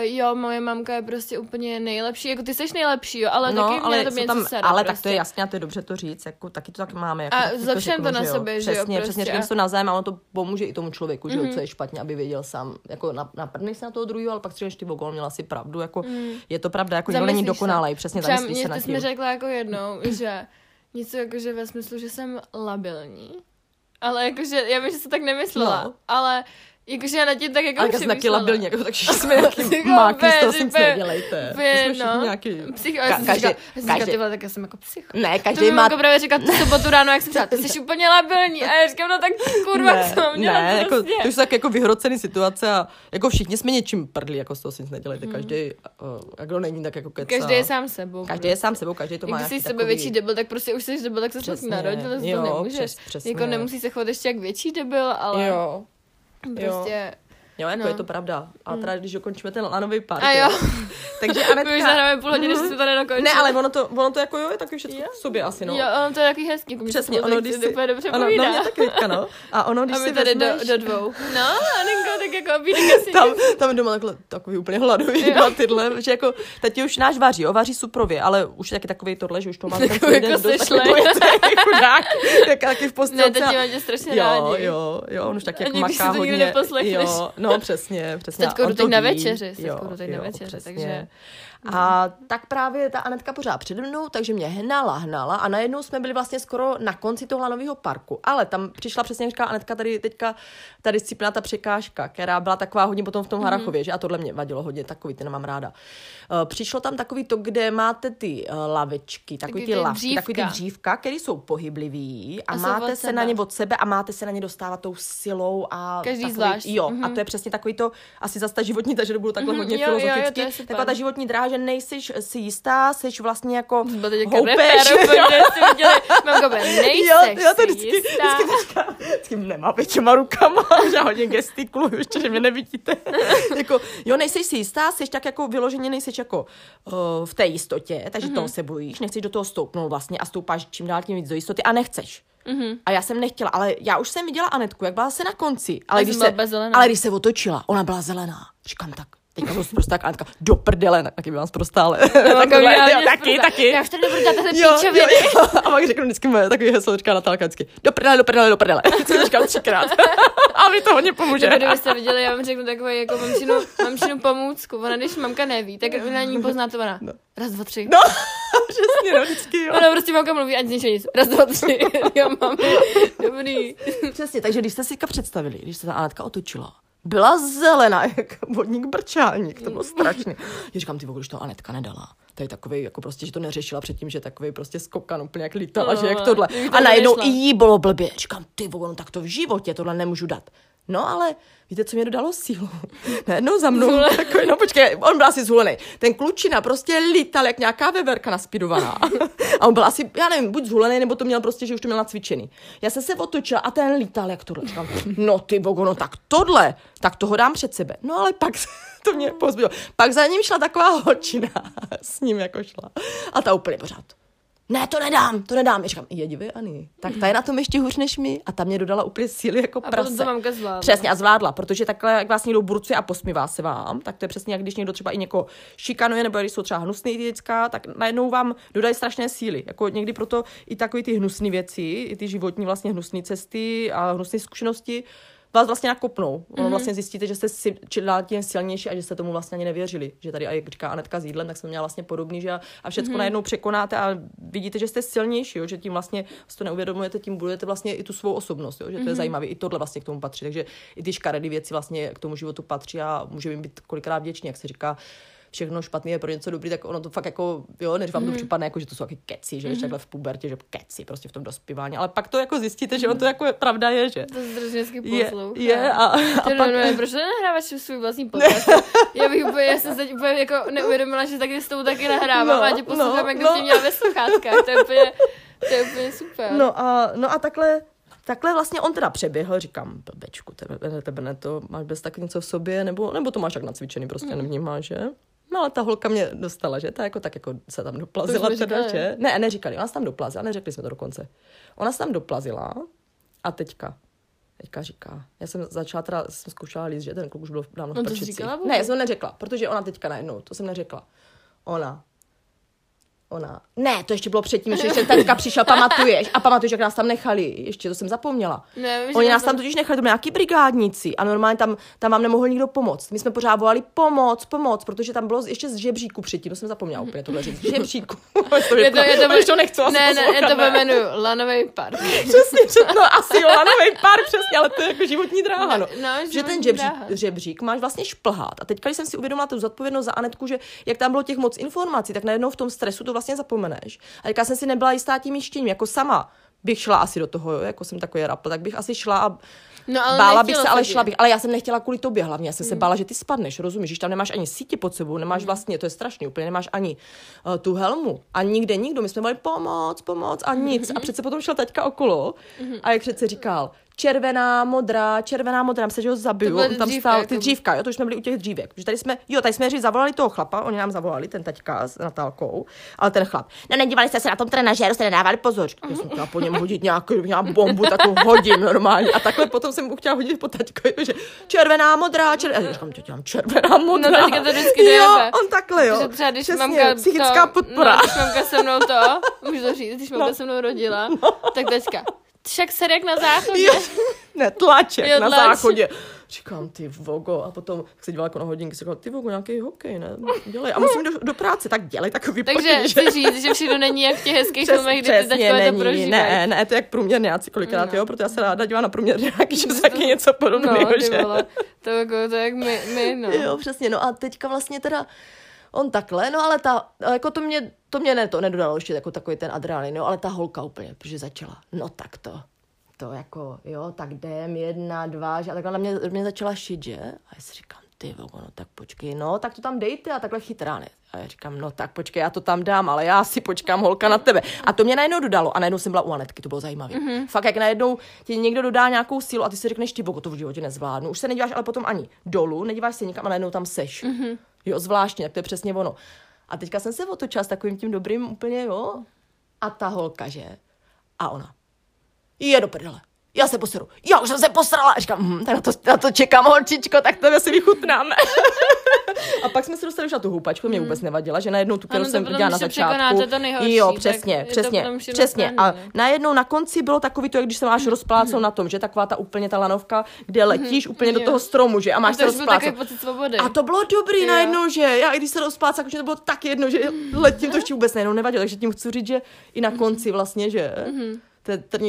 jo, moje mamka je prostě úplně nejlepší, jako ty seš nejlepší, jo, ale taky mě to něco sere. Ale prostě. Tak to je jasně, a to je dobře to říct, jako taky to tak máme. Jako, a zlepším to na sobě, že jo. Přesně, řekneš to navzájem, ono to pomůže i tomu člověku, že co je špatně, aby věděl sám, jako naprnej se na toho druhého, ale pak řekneš, ty vogol, měla si pravdu, jako je to pravda, jako nikdo není dokonalý, přesně tak myslíš se na tím. Ty jsi mi řekla jako jednou, že něco jakože ve smyslu, že jsem labilní, ale jakože, já bych se tak nemyslela, ale jakože já na tím tak jako ale přemýšlela. Ale já jsem taky labilní, jako tak všichni jsme nějaký máky, z toho si nic nedělejte. My jsme nějaký... Psycho, já jsem říkala, ty vole, tak já jsem jako psycho. Ne, každý má... To mi právě říkala tu sobotu ráno, jak jsem říkala, ty jsi úplně labilní. A já říkám, no tak kurva, co mám dělat prostě. To už jsou tak jako vyhrocený situace a jako všichni jsme něčím prdlí, jako z toho si nic nedělejte. Každý, a kdo není, tak jako keca. Každý je sám sebou. Každý je sám sebou, každý to má nějaký takový. Větší debil, tak prostě už jsi debil, tak se narodil, to nemůžeš. Jako nemusí se chovat ještě jak větší debil, ale prostě... Jo, jako je to pravda. A teda, když dokončíme ten lanový park. A jo. Takže Anetka... My už zahráme půl hodiny, že se to nedokončí. Ne, ale ono to jako jo, je taky všechno v sobě asi, no. Jo, ono to je takový hezký. Přesně, ono, když si... Úplně dobře povídá. No, mě taky teďka, no. A ono, když si vezmeš... A my tady do dvou. No, Anenko, tak jako obídek asi... Tam doma takový úplně hladový dva tyhle, že jako... Tati už náš vaří, jo, vaří suprově, ale už je taky takový tohle, že už to máme ten jeden dost taky v postelce. Ne, tati má tě strašně rádi. Jo, on už taky jako maká hodně. Jo, no přesně. Teďko jdu teď na večeři, takže... A tak právě ta Anetka pořád přede mnou, takže mě hnala a najednou jsme byli vlastně skoro na konci toho lanového parku. Ale tam přišla přesně, jak říká Anetka, tady scipná ta překážka, která byla taková hodně potom v tom Harachově, že? A tohle mě vadilo hodně, takový ty nemám ráda. Přišlo tam takový to, kde máte ty lavečky, takový ty dřívka, které jsou pohyblivý a máte se na ně od sebe a máte se na ně dostávat tou silou a každý takový, zvlášť. Jo, a to je přesně takový to, asi zase ta životní dráha, že to bylo takhle hodně filozoficky, taková ta životní dráha, že nejsiš si jistá, jsi vlastně jako houpeš. Mám koupit, nejseš si jistá. Vždycky nemá většíma rukama, já hodně gestikuluju, ještě, že mě nevidíte. Jako, jo, nejseš si jistá, jsi tak jako vyloženě nejseš jako v té jistotě, takže toho se bojíš, nechceš do toho stoupnout vlastně a stoupáš čím dál tím víc do jistoty a nechceš. A já jsem nechtěla, ale já už jsem viděla Anetku, jak byla se na konci, ale když se otočila, ona byla zelená. Říkám tak. Teďka jsem zprostá Anetka, do prdele, taky by vám zprostá, ale taky. Já už tady nebudu dělat takhle píčoviny. A pak řeknu vždycky moje takový heslo, říká Natálka vždycky, do prdele, co to říkám 3krát. A mi to hodně pomůže. Kdybyste viděli, já vám řeknu takové, jako mamčinu pomůcku, ona když mamka neví, tak na ní pozná to ona. No. Raz, dva, tři. No, Přesně, no, vždycky, jo. Ona prostě mamka mluví, ať zničí nic. Raz, dva, tři. Jo, máme. Dobrý. Přesně, takže když jste si představili, když se ta Anetka otočila, byla zelená, jak vodník brčáník, to bylo strašný. Já říkám, ty vůbec, když to Anetka nedala. To je takový, jako prostě, že to neřešila předtím, že takový prostě skokan úplně jak lítala, no, že jak tohle. A najednou i jí bylo blbě. Říkám, ty vůbec, no tak to v životě tohle nemůžu dát. No ale víte, co mě dodalo sílu? Najednou za mnou, takový, no počkej, on byl asi zhulený. Ten klučina prostě lítal jak nějaká veverka naspidovaná. A on byl asi, já nevím, buď zhulený, nebo to měl prostě, že už to měl nacvičený. Já jsem se otočila a ten lítal jak tohle. Říkám, no ty bogo, no tak tohle, tak toho dám před sebe. No ale pak to mě pozbylo. Pak za ním šla taková holčina, s ním jako šla. A ta úplně pořád. Ne, to nedám, to nedám. Já říkám, je divě, Ani. Tak ta je na tom ještě hůř než my a ta mě dodala úplně síly jako prase. A potom to mamka zvládla. Přesně, a zvládla, protože takhle, jak vás někdo burcuje a posmívá se vám, tak to je přesně, jak když někdo třeba i někoho šikanuje, nebo když jsou třeba hnusný děcka, tak najednou vám dodají strašné síly. Jako někdy proto i takový ty hnusné věci, i ty životní vlastně hnusné cesty a hnusné zkušenosti vás vlastně nakopnou. Ono vlastně zjistíte, že jste si tím silnější a že jste tomu vlastně ani nevěřili. Že tady, jak říká Anetka s jídlem, tak jsem měla vlastně podobný, že a všechno najednou překonáte a vidíte, že jste silnější, jo? Že tím vlastně to neuvědomujete, tím budujete vlastně i tu svou osobnost, jo? Že to je zajímavé, i tohle vlastně k tomu patří. Takže i ty škaredé věci vlastně k tomu životu patří a můžeme být kolikrát vděční, jak se říká. Všechno špatný je pro něco dobrý, tak ono to fakt jako, jo, než vám to připadne, jako, že to jsou taky keci, že takhle v pubertě, že keci prostě v tom dospívání, ale pak to jako zjistíte, že on to jako pravda je, že? To zdržněcky poslouchá. Je a pak... No, proč to nahráváš svůj vlastní podcast? Já jsem se úplně jako neuvědomila, že taky s tou taky nahrávám a tě poslouchám, jak jsi měla ve sluchátkách, to je úplně super. No a takhle vlastně on teda přeběhl, říkám, blbečku, tebe ne, to máš bez tak něco v sobě, nebo to máš tak nacvičený, prostě nevnímáš, že? No ale ta holka mě dostala, že? Ta jako tak jako se tam doplazila teda, že? Ne, neříkali, ona se tam doplazila, neřekli jsme to dokonce. Ona se tam doplazila a teďka říká, já jsem zkoušela líst, že ten kluk už byl dávno v prčici. Ne, já jsem neřekla, protože ona teďka najednou, to jsem neřekla. Ona, ne, to ještě bylo předtím, že ještě teďka přišla, pamatuješ, jak nás tam nechali, ještě to jsem zapomněla. Ne, oni nás tam totiž nechali, to byli nějaký brigádníci a normálně tam vám nemohl nikdo pomoct. My jsme pořád volali pomoc, protože tam bylo ještě z žebříku předtím, to jsem zapomněla úplně tohle říct, žebříku. Já to jmenuji Lanovej park. Přesně, no asi jo, Lanovej park, přesně, ale to je jako životní dráha, no. Že ten žebřík máš vlastně šplhát. A teďka, když jsem si uvědomila tu zodpovědnost za Anetku, že jak tam bylo těch moc informací, tak najednou v tom stresu to vlastně zapomeneš. A říká, jsem si nebyla jistá tím jištěním, jako sama bych šla asi do toho, jo? Jako jsem takový rapl, tak bych asi šla a bála bych se, ale šla bych. Ale já jsem nechtěla kvůli tobě hlavně, já jsem se bála, že ty spadneš, rozumíš, že tam nemáš ani sítě pod sebou, nemáš vlastně, to je strašný, úplně nemáš ani tu helmu a nikde nikdo, my jsme byli pomoc a nic. A přece potom šla taťka okolo a jak přece říkal, červená, modrá, myslím, že ho zabiju. On tam stál ty dřívka, jo, to už jsme byli u těch dřívek. Protože tady jsme zavolali toho chlapa, oni nám zavolali, ten taťka s Natálkou, ale ten chlap. No, nedívali jste se na tom trenažéru, jste nedávali pozor. Já jsem chtěla po něm hodit nějakou bombu, takovou hodím normálně. A takhle potom jsem mu chtěla hodit po taťkovi, že červená, modrá. Já říkám, dělám červená, modrá. No, taťka to vždycky jo, on takhle, jo. Třeba, když mamka psychická podpora. No, když mamka se mnou to, můžu to říct, když mamka se mnou rodila, tak taťka. Však ser jak na záchodě. Tlaček na záchodě. Říkám, ty vogo. A potom se dívala jako na hodinky, říkala, ty vogo, nějaký hokej, ne? Dělej. A musím do práce, tak dělej takový potí. Takže chci říct, že všechno není jak v těch hezkých filmech, kde ty takové to prožívají. Ne, to je jak průměrňáci kolikrát, jo? Protože já se ráda dívám na průměrňáky, že se taky něco podobného, že? No, ty vole, to jak my, no. Jo, přesně, no a teďka vlastně teda on takhle, no ale ta, jako to mě ne, to nedodalo ještě jako takový ten adrenalin, no ale ta holka úplně, protože začala, no tak to jako, jo, tak jdem, 1, 2, že a takhle mě začala šit, že? A já si říkám, ty vogo, no tak počkej, no tak to tam dejte a takhle chytrá, ne? A já říkám, no tak počkej, já to tam dám, ale já si počkám, holka, na tebe. A to mě najednou dodalo a najednou jsem byla u Anetky, to bylo zajímavé. Fakt, jak najednou ti někdo dodá nějakou sílu a ty si řekneš, ty vogo, to v životě nezvládnu. Už se nedíváš ale potom ani dolů, nedíváš se nikam a najednou tam seš. Jo, zvláštně, tak to je přesně ono. A teďka jsem se otočila s takovým tím dobrým úplně, jo. A ta holka, že? A ona. Je do prdele. Já se poseru. Já už jsem se posrala. A říkám, tak na to čekám, holčičko, tak to si vychutnáme. A pak jsme se dostali už na tu houpačku, mě vůbec nevadila, že najednou tu, kterou jsem udělala na začátku. To nejhorší, jo, přesně. A najednou na konci bylo takový to, jak když se máš rozplácnout na tom, že taková ta úplně ta lanovka, kde letíš úplně do toho stromu, že a máš se rozplácnout. A to bylo dobrý najednou, že já i když se rozplácám, že to bylo tak jedno, že letím, to ještě vůbec najednou nevadilo, takže tím chci říct, že i na konci vlastně, že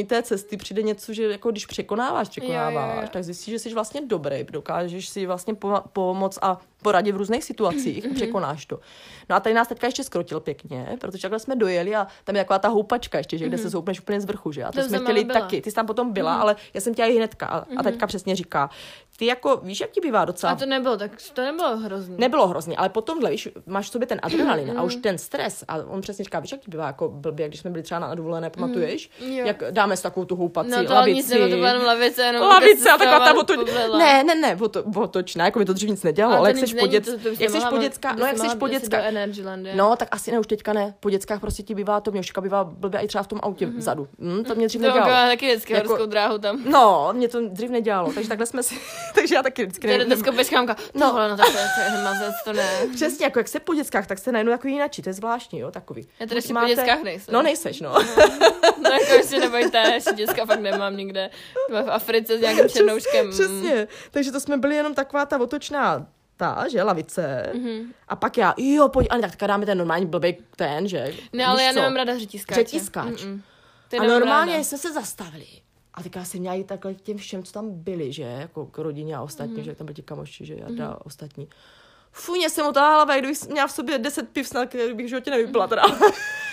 té cesty přijde něco, že jako když překonáváš, tak zjistíš, že jsi vlastně dobrý, dokážeš si vlastně pomoct a poradit v různých situacích, překonáš to. No a tady nás teďka ještě zkrotil pěkně, protože takhle jsme dojeli a tam je taková ta houpačka ještě, že kde se zoupneš úplně z vrchu, že? A to jsme chtěli taky. Ty jsi tam potom byla, ale já jsem tě i hnedka a teďka přesně říká, ty jako víš, jak ti bývá docela. A to nebylo hrozný. Nebylo hrozný, ale potom víš, máš v sobě ten adrenalin a už ten stres a on přesně říká, víš, jak ti bývá jako blbě, když jsme byli třeba na dovolené, pamatuješ? Jak dáme s takovou tu houpací lavici. No to byla lavice, a taková ta ne, otočná, jako mi to dřív nic nedělalo, ale jak seš po dětskách. No, tak asi ne, už teďka ne. Po dětskách prostě ti bývá to, mě už bývá blbě i třeba v tom autě vzadu. To mě dřív nedělalo. No, taky vždycky horskou dráhu tam. No, mě to dřív nedělalo, takže takhle jsme si, takže já taky vždycky ne. Dneska beškámka, no tak to ne. Přesně, jako jak se po dětskách, tak se najednou jako jináčí, to je zvláštní, jo, takový. Já tady po dětskách nejsem. No, nejseš, no. No, jako se nebojte, děcka fakt nemám nikde. V Africe s nějakým černouškem. Přesně, takže to jsme byli jenom taková ta otočná lavice. A pak já, tak dáme ten normální blbej ten, že? Ne, ale já nemám ráda řetiskáče. A normálně jsme se zastavili. A tak já jsem měla jít takhle k těm všem, co tam byli, že? Jako k rodině a ostatní, že? Jak tam byli ti kamoši, že? A ostatní. Funě jsem otáhla hlava, jak kdybych měla v sobě 10 piv, snad kdybych v životě nevypila teda.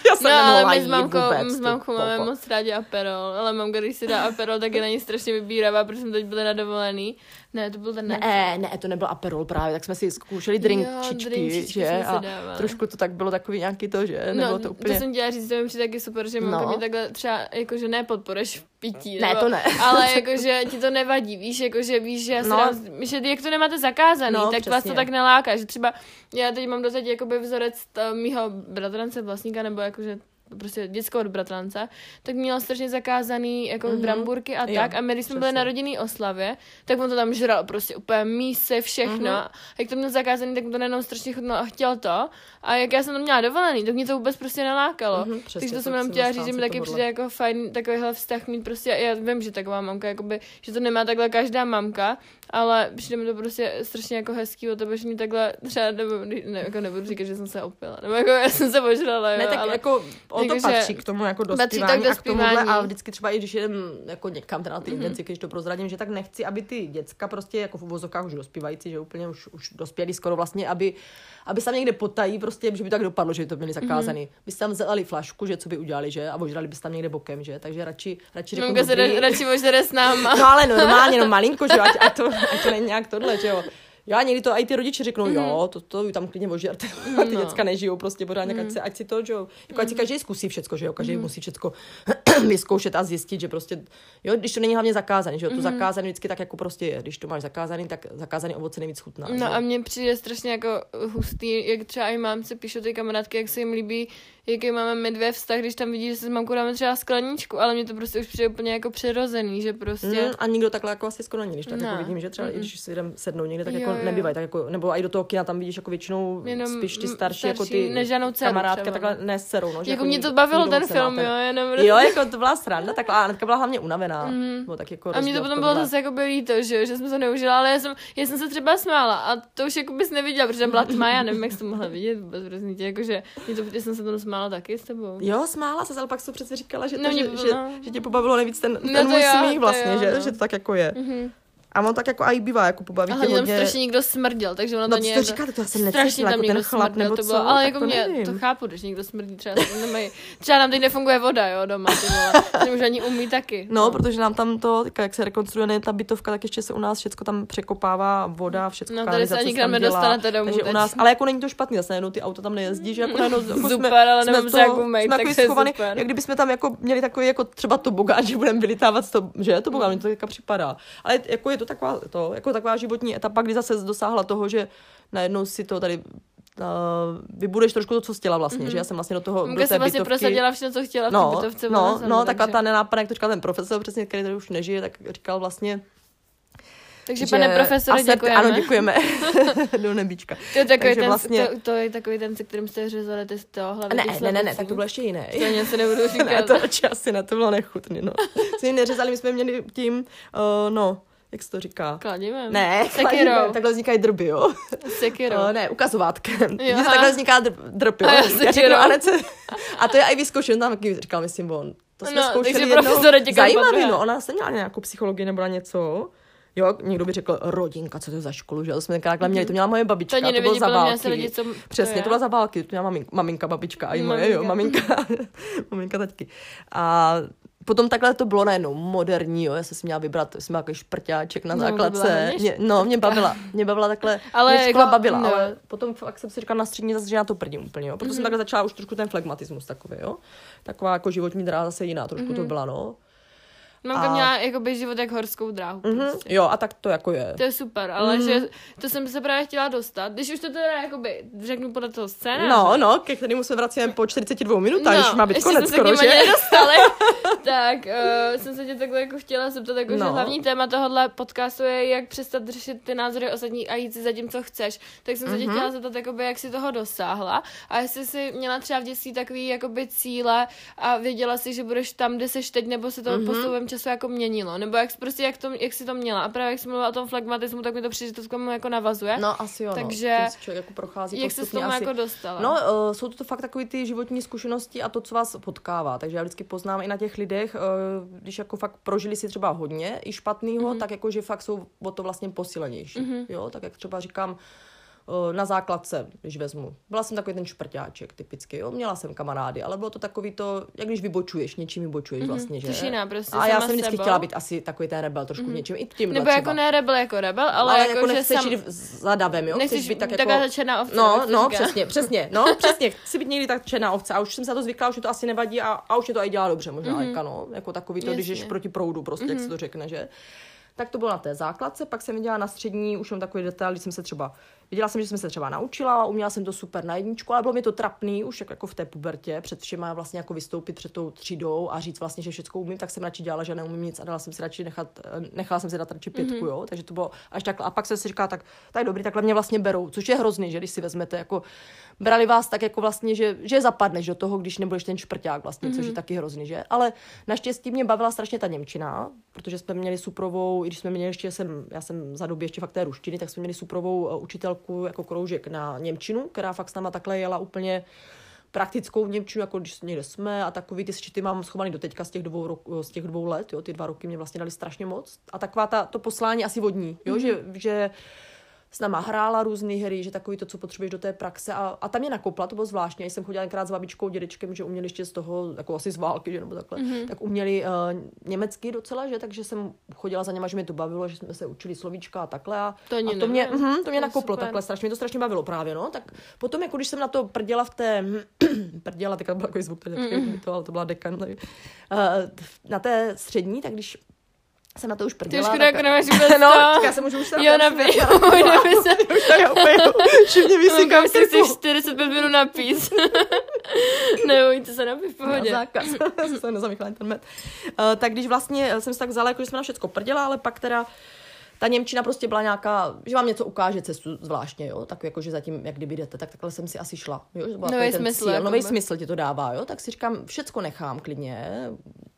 Já jsem nemohla jít vůbec. My s mamkou máme moc rádi Aperol, ale mamka, když si dá Aperol, tak je na ní strašně vybíravá, protože jsme teď byli na dovolený. Ne, to byl ten ne, to nebyl Aperol právě, tak jsme si zkoušeli drinkčičky, že? A trošku to tak bylo takový nějaký to, že? Nebylo to úplně. To jsem chtěla říct, to mi přijde taky super, že mamka mě takhle třeba jakože nepodporuješ v pití. Ne, to ne. Ale jakože ti to nevadí, víš, jakože víš, že já že jak to nemáte zakázaný, tak vás to tak neláká, že třeba já teď mám dozad jakoby vzorec mýho bratrance vlastníka nebo jakože prostě dětskou od bratrance, tak měla strašně zakázaný jako bramburky a tak. A my, když jsme byli na rodinný oslavě, tak on to tam žral prostě úplně míse, všechno. A jak to měl zakázaný, tak mu to najednou strašně chutnalo a chtěl to. A jak já jsem to měla dovolený, tak mě to vůbec prostě nelákalo. Takže to jsem nám chtěla říct, že mi taky přijde jako fajn takovýhle vztah mít prostě. Já vím, že taková mamka, jakoby, že to nemá takhle každá mamka, ale přijde mi to prostě strašně jako hezký od tebe, že mi takhle třeba ne, jako nebudu říkat, že jsem se opila. Nebo jako já jsem se požrala. Ne, tak ale jako to patří k tomu jako dospívání a k tomuhle a vždycky třeba i když jdem jako někam teda ty intenci, když to prozradím, že tak nechci, aby ty děcka prostě jako v uvozovkách už dospívající, že úplně už dospělí skoro vlastně, aby tam někde potají prostě, že by tak dopadlo, že by to měli zakázaný. By tam vzali flašku, že co by udělali, že a ožrali by tam někde bokem, že? Takže radši řeknu dobrý. Radši ožere s náma. No ale normálně, no malinko, že a to není nějak tohle, že jo. Já někdy to i ty rodiče řeknou, jo, to tam klidně ožerte, a ty děcka nežijou prostě pořádně, ať si to, jo, jako ať si každý zkusí všecko, že jo, každý musí všecko vyzkoušet a zjistit, že prostě, jo, když to není hlavně zakázané, že jo, to zakázané vždycky tak jako prostě je, když to máš zakázané, tak zakázané ovoce nejvíc chutná. No že? A mně přijde strašně jako hustý, jak třeba i mámce píšou ty kamarádky, jak se jim líbí, jaký máme my dvě vztah, když tam vidíš, že se s mamkou dáme třeba skleničku, ale mě to prostě už přijde úplně jako přirozený, že prostě. A nikdo takhle jako asi skoro není, když tak jako vidím, že třeba když si jdem sednou někde, tak jako nebývají, tak jako nebo i do toho kina tam vidíš jako většinou spíš ty starší jako ty kamarádka takhle neserou, no, že jako mě to bavilo ten film, jo, jenom. Jo, jako to byla sranda, tak a Anetka byla hlavně unavená. Bo tak jako a mě to potom bylo zase jako líto, že jsme to neužila, ale já jsem se třeba smála a to už jako bys neviděla, protože byla tma, já nevím, jak jsem mohla vidět, jakože jsem se to smála taky s tebou. Jo, smála se, ale pak jsem přece říkala, že, že tě pobavilo nejvíc ten můj smích vlastně, že to tak jako je. A on tak jako aj bývá, jako pobaví tě hodně. Tam strašně někdo smrděl, takže ono to nějak... No, co říkáte, to já jsem necítila, jako ten chlap nebo co, ale jako mě, to chápu, když někdo smrdí, třeba nám teď nefunguje voda, jo, doma, ty vole, že už ani umí taky. No, protože nám tam to, jak se rekonstruuje ta bytovka, tak ještě se u nás všecko tam překopává voda, všecko kanalizace se tam dělá. No, tady se ani k nám nedostanete domů teď. U nás, ale jako není to špatný, zase najednou ty auta tam nejezdí, že jako najednou jsme to taková životní etapa, kdy zase dosáhla toho, že najednou si to tady vybudeš trošku to, co chtěla vlastně, že já jsem vlastně do toho do té bytovky. Vlastně prosadila všechno, co chtěla v té bytovce. No, taková ta nenápadná, jak to říkal ten profesor, přesně, který tady už nežije, tak říkal vlastně, Takže pane profesore, děkujeme. Ano, děkujeme. Do nebíčka. To je takový ten, se kterým jste řezali ty z toho hlavy. Ne, tak to bylo ještě jiné. To něco nebudu říkat. Ne, to asi na to bylo nechutné, no. Jsme jim neřezali, my jsme měli tím, jak se to říká? Kladivem. Ne, kladivem. Takhle vznikají drby, jo. Sekirou. Ne, ukazovátkem. Takhle vzniká drb, jo. A to je i vyzkoušeno, tam taky říkal, myslím, on. To jsme zkoušeli jednou. Zajímavý, no, ona se měla nějakou psychologii nebo něco. Jo, někdo by řekl, rodinka, co to je za školu, že? To jsme takhle měli, to měla moje babička, to bylo za války. Lidi, co... Přesně, to byla za války, to měla maminka, babička, a i moje, jo, maminka taťky. A potom takhle to bylo najednou moderní, jo, já jsem si měla vybrat, jsem měla takový šprťáček na základce. Mě bavila takhle, mě škola bavila, no. Ale potom fakt jsem si říkala na střední zase, že já to prdím úplně, jo. Proto jsem takhle začala už trošku ten flegmatismus takový, jo. Taková jako životní dráha zase jiná, trošku to byla, no. Mamka měla jakoby život jak horskou dráhu. Prostě. Jo, a tak to jako je. To je super, ale že to jsem se právě chtěla dostat. Když už to teda jakoby řeknu podle toho scénáře. No, ke kterému se vracíme po 42 minutách, když má být konec skoro, že? Tak, jsem se tě takhle jako chtěla zeptat, jako, že hlavní téma tohohle podcastu je, jak přestat řešit ty názory ostatní a jít si za tím, co chceš. Tak jsem se tě chtěla zeptat, jakoby, jak si toho dosáhla a jestli si měla třeba v dětství takový jakoby cíle a věděla si, že budeš tam, kde seš teď, nebo se to postupem času jako měnilo, nebo jak si to měla. A právě jak jsi mluvila o tom flegmatismu, tak mi to přijde, že to k tomu jako navazuje. No asi jo, takže člověk jako prochází jak se s tomu asi... jako dostala? No, jsou to fakt takový ty životní zkušenosti a to, co vás potkává. Takže já vždycky poznám i na těch lidech, když jako fakt prožili si třeba hodně i špatného, tak jako, že fakt jsou o to vlastně posílenější. Jo, tak jak třeba říkám, na základce, když vezmu. Byla jsem takový ten šprťáček typicky, jo, měla jsem kamarády, ale bylo to takový to, jak když vybočuješ, něčím vybočuješ vlastně, že? Tišina, prostě a já jsem vždycky chtěla být asi takový ten rebel trošku něčím i tím. Nebo třeba. Jako ne rebel jako rebel, ale jako že nechceš jít za davem, jo? Chceš být tak jako černá ovce. No, přesně. Chci být někdy tak černá ovce a už jsem se to zvykla, už to asi nevadí a už je to i dělá dobře, možná jako takový to, když ješ proti proudu, prostě jak se to řekne, že? Tak to bylo na té základce, pak jsem viděla na střední, už mám takový detail, když jsem se třeba, viděla jsem, že jsem se třeba naučila, uměla jsem to super na jedničku, ale bylo mi to trapný, už jako v té pubertě, před všema vlastně jako vystoupit před tou třídou a říct vlastně, že všechno umím, tak jsem radši dělala, že neumím nic a dala jsem si radši nechala jsem si dát radši pětku, jo, takže to bylo až takhle. A pak jsem si říkala, tak dobrý, takhle mě vlastně berou, což je hrozný, že když si vezmete, jako brali vás tak jako vlastně, že zapadneš do toho, když nebudeš ten šprťák vlastně, což je taky hrozný, že? Ale naštěstí mě bavila strašně ta němčina, protože jsme měli suprovou, i když jsme měli ještě já jsem za doby ještě fakt té ruštiny, tak jsme měli suprovou učitelku jako kroužek na němčinu, která fakt s náma takhle jela úplně praktickou němčinu, jako když někde jsme a takový ty sčity mám schovaný do teďka z těch 2 let, jo, ty 2 roky mě vlastně dali strašně moc. A taková to poslání asi vodní, jo, že s náma hrála různé hry, že takový to, co potřebuješ do té praxe a tam mě nakopla, to bylo zvláštní, jsem chodila tenkrát s babičkou, dědečkem, že uměli ještě z toho, jako asi z války, že nebo takhle, tak uměli německy docela, že, takže jsem chodila za něma, že mě to bavilo, že jsme se učili slovíčka a takhle a to mě nakoplo super. Takhle, strašně, mě to strašně bavilo právě, no, tak potom, jako když jsem na to prděla v té, teďka byl takový zvuk, ale to byla dekan, na té střední, tak když jsem na to už prděla. Ty už jako nemáš vůbec já se můžu už tam... Jo, napiju. Už tak já opiju. Všichni vysíkám si 45 minut napít. Nebojte se napít, v pohodě. Zákaz. Já jsem nezamychla internet. Tak když vlastně jsem se tak vzala, jako že jsme na všecko prděla, ale pak teda ta němčina prostě byla nějaká, že vám něco ukáže cestu zvláštně, jo, tak jako, že zatím, jak kdyby jdete, tak takhle jsem si asi šla, jo, že to byla nový smysl, cíl, nový smysl ti to dává, jo, tak si říkám, všecko nechám klidně,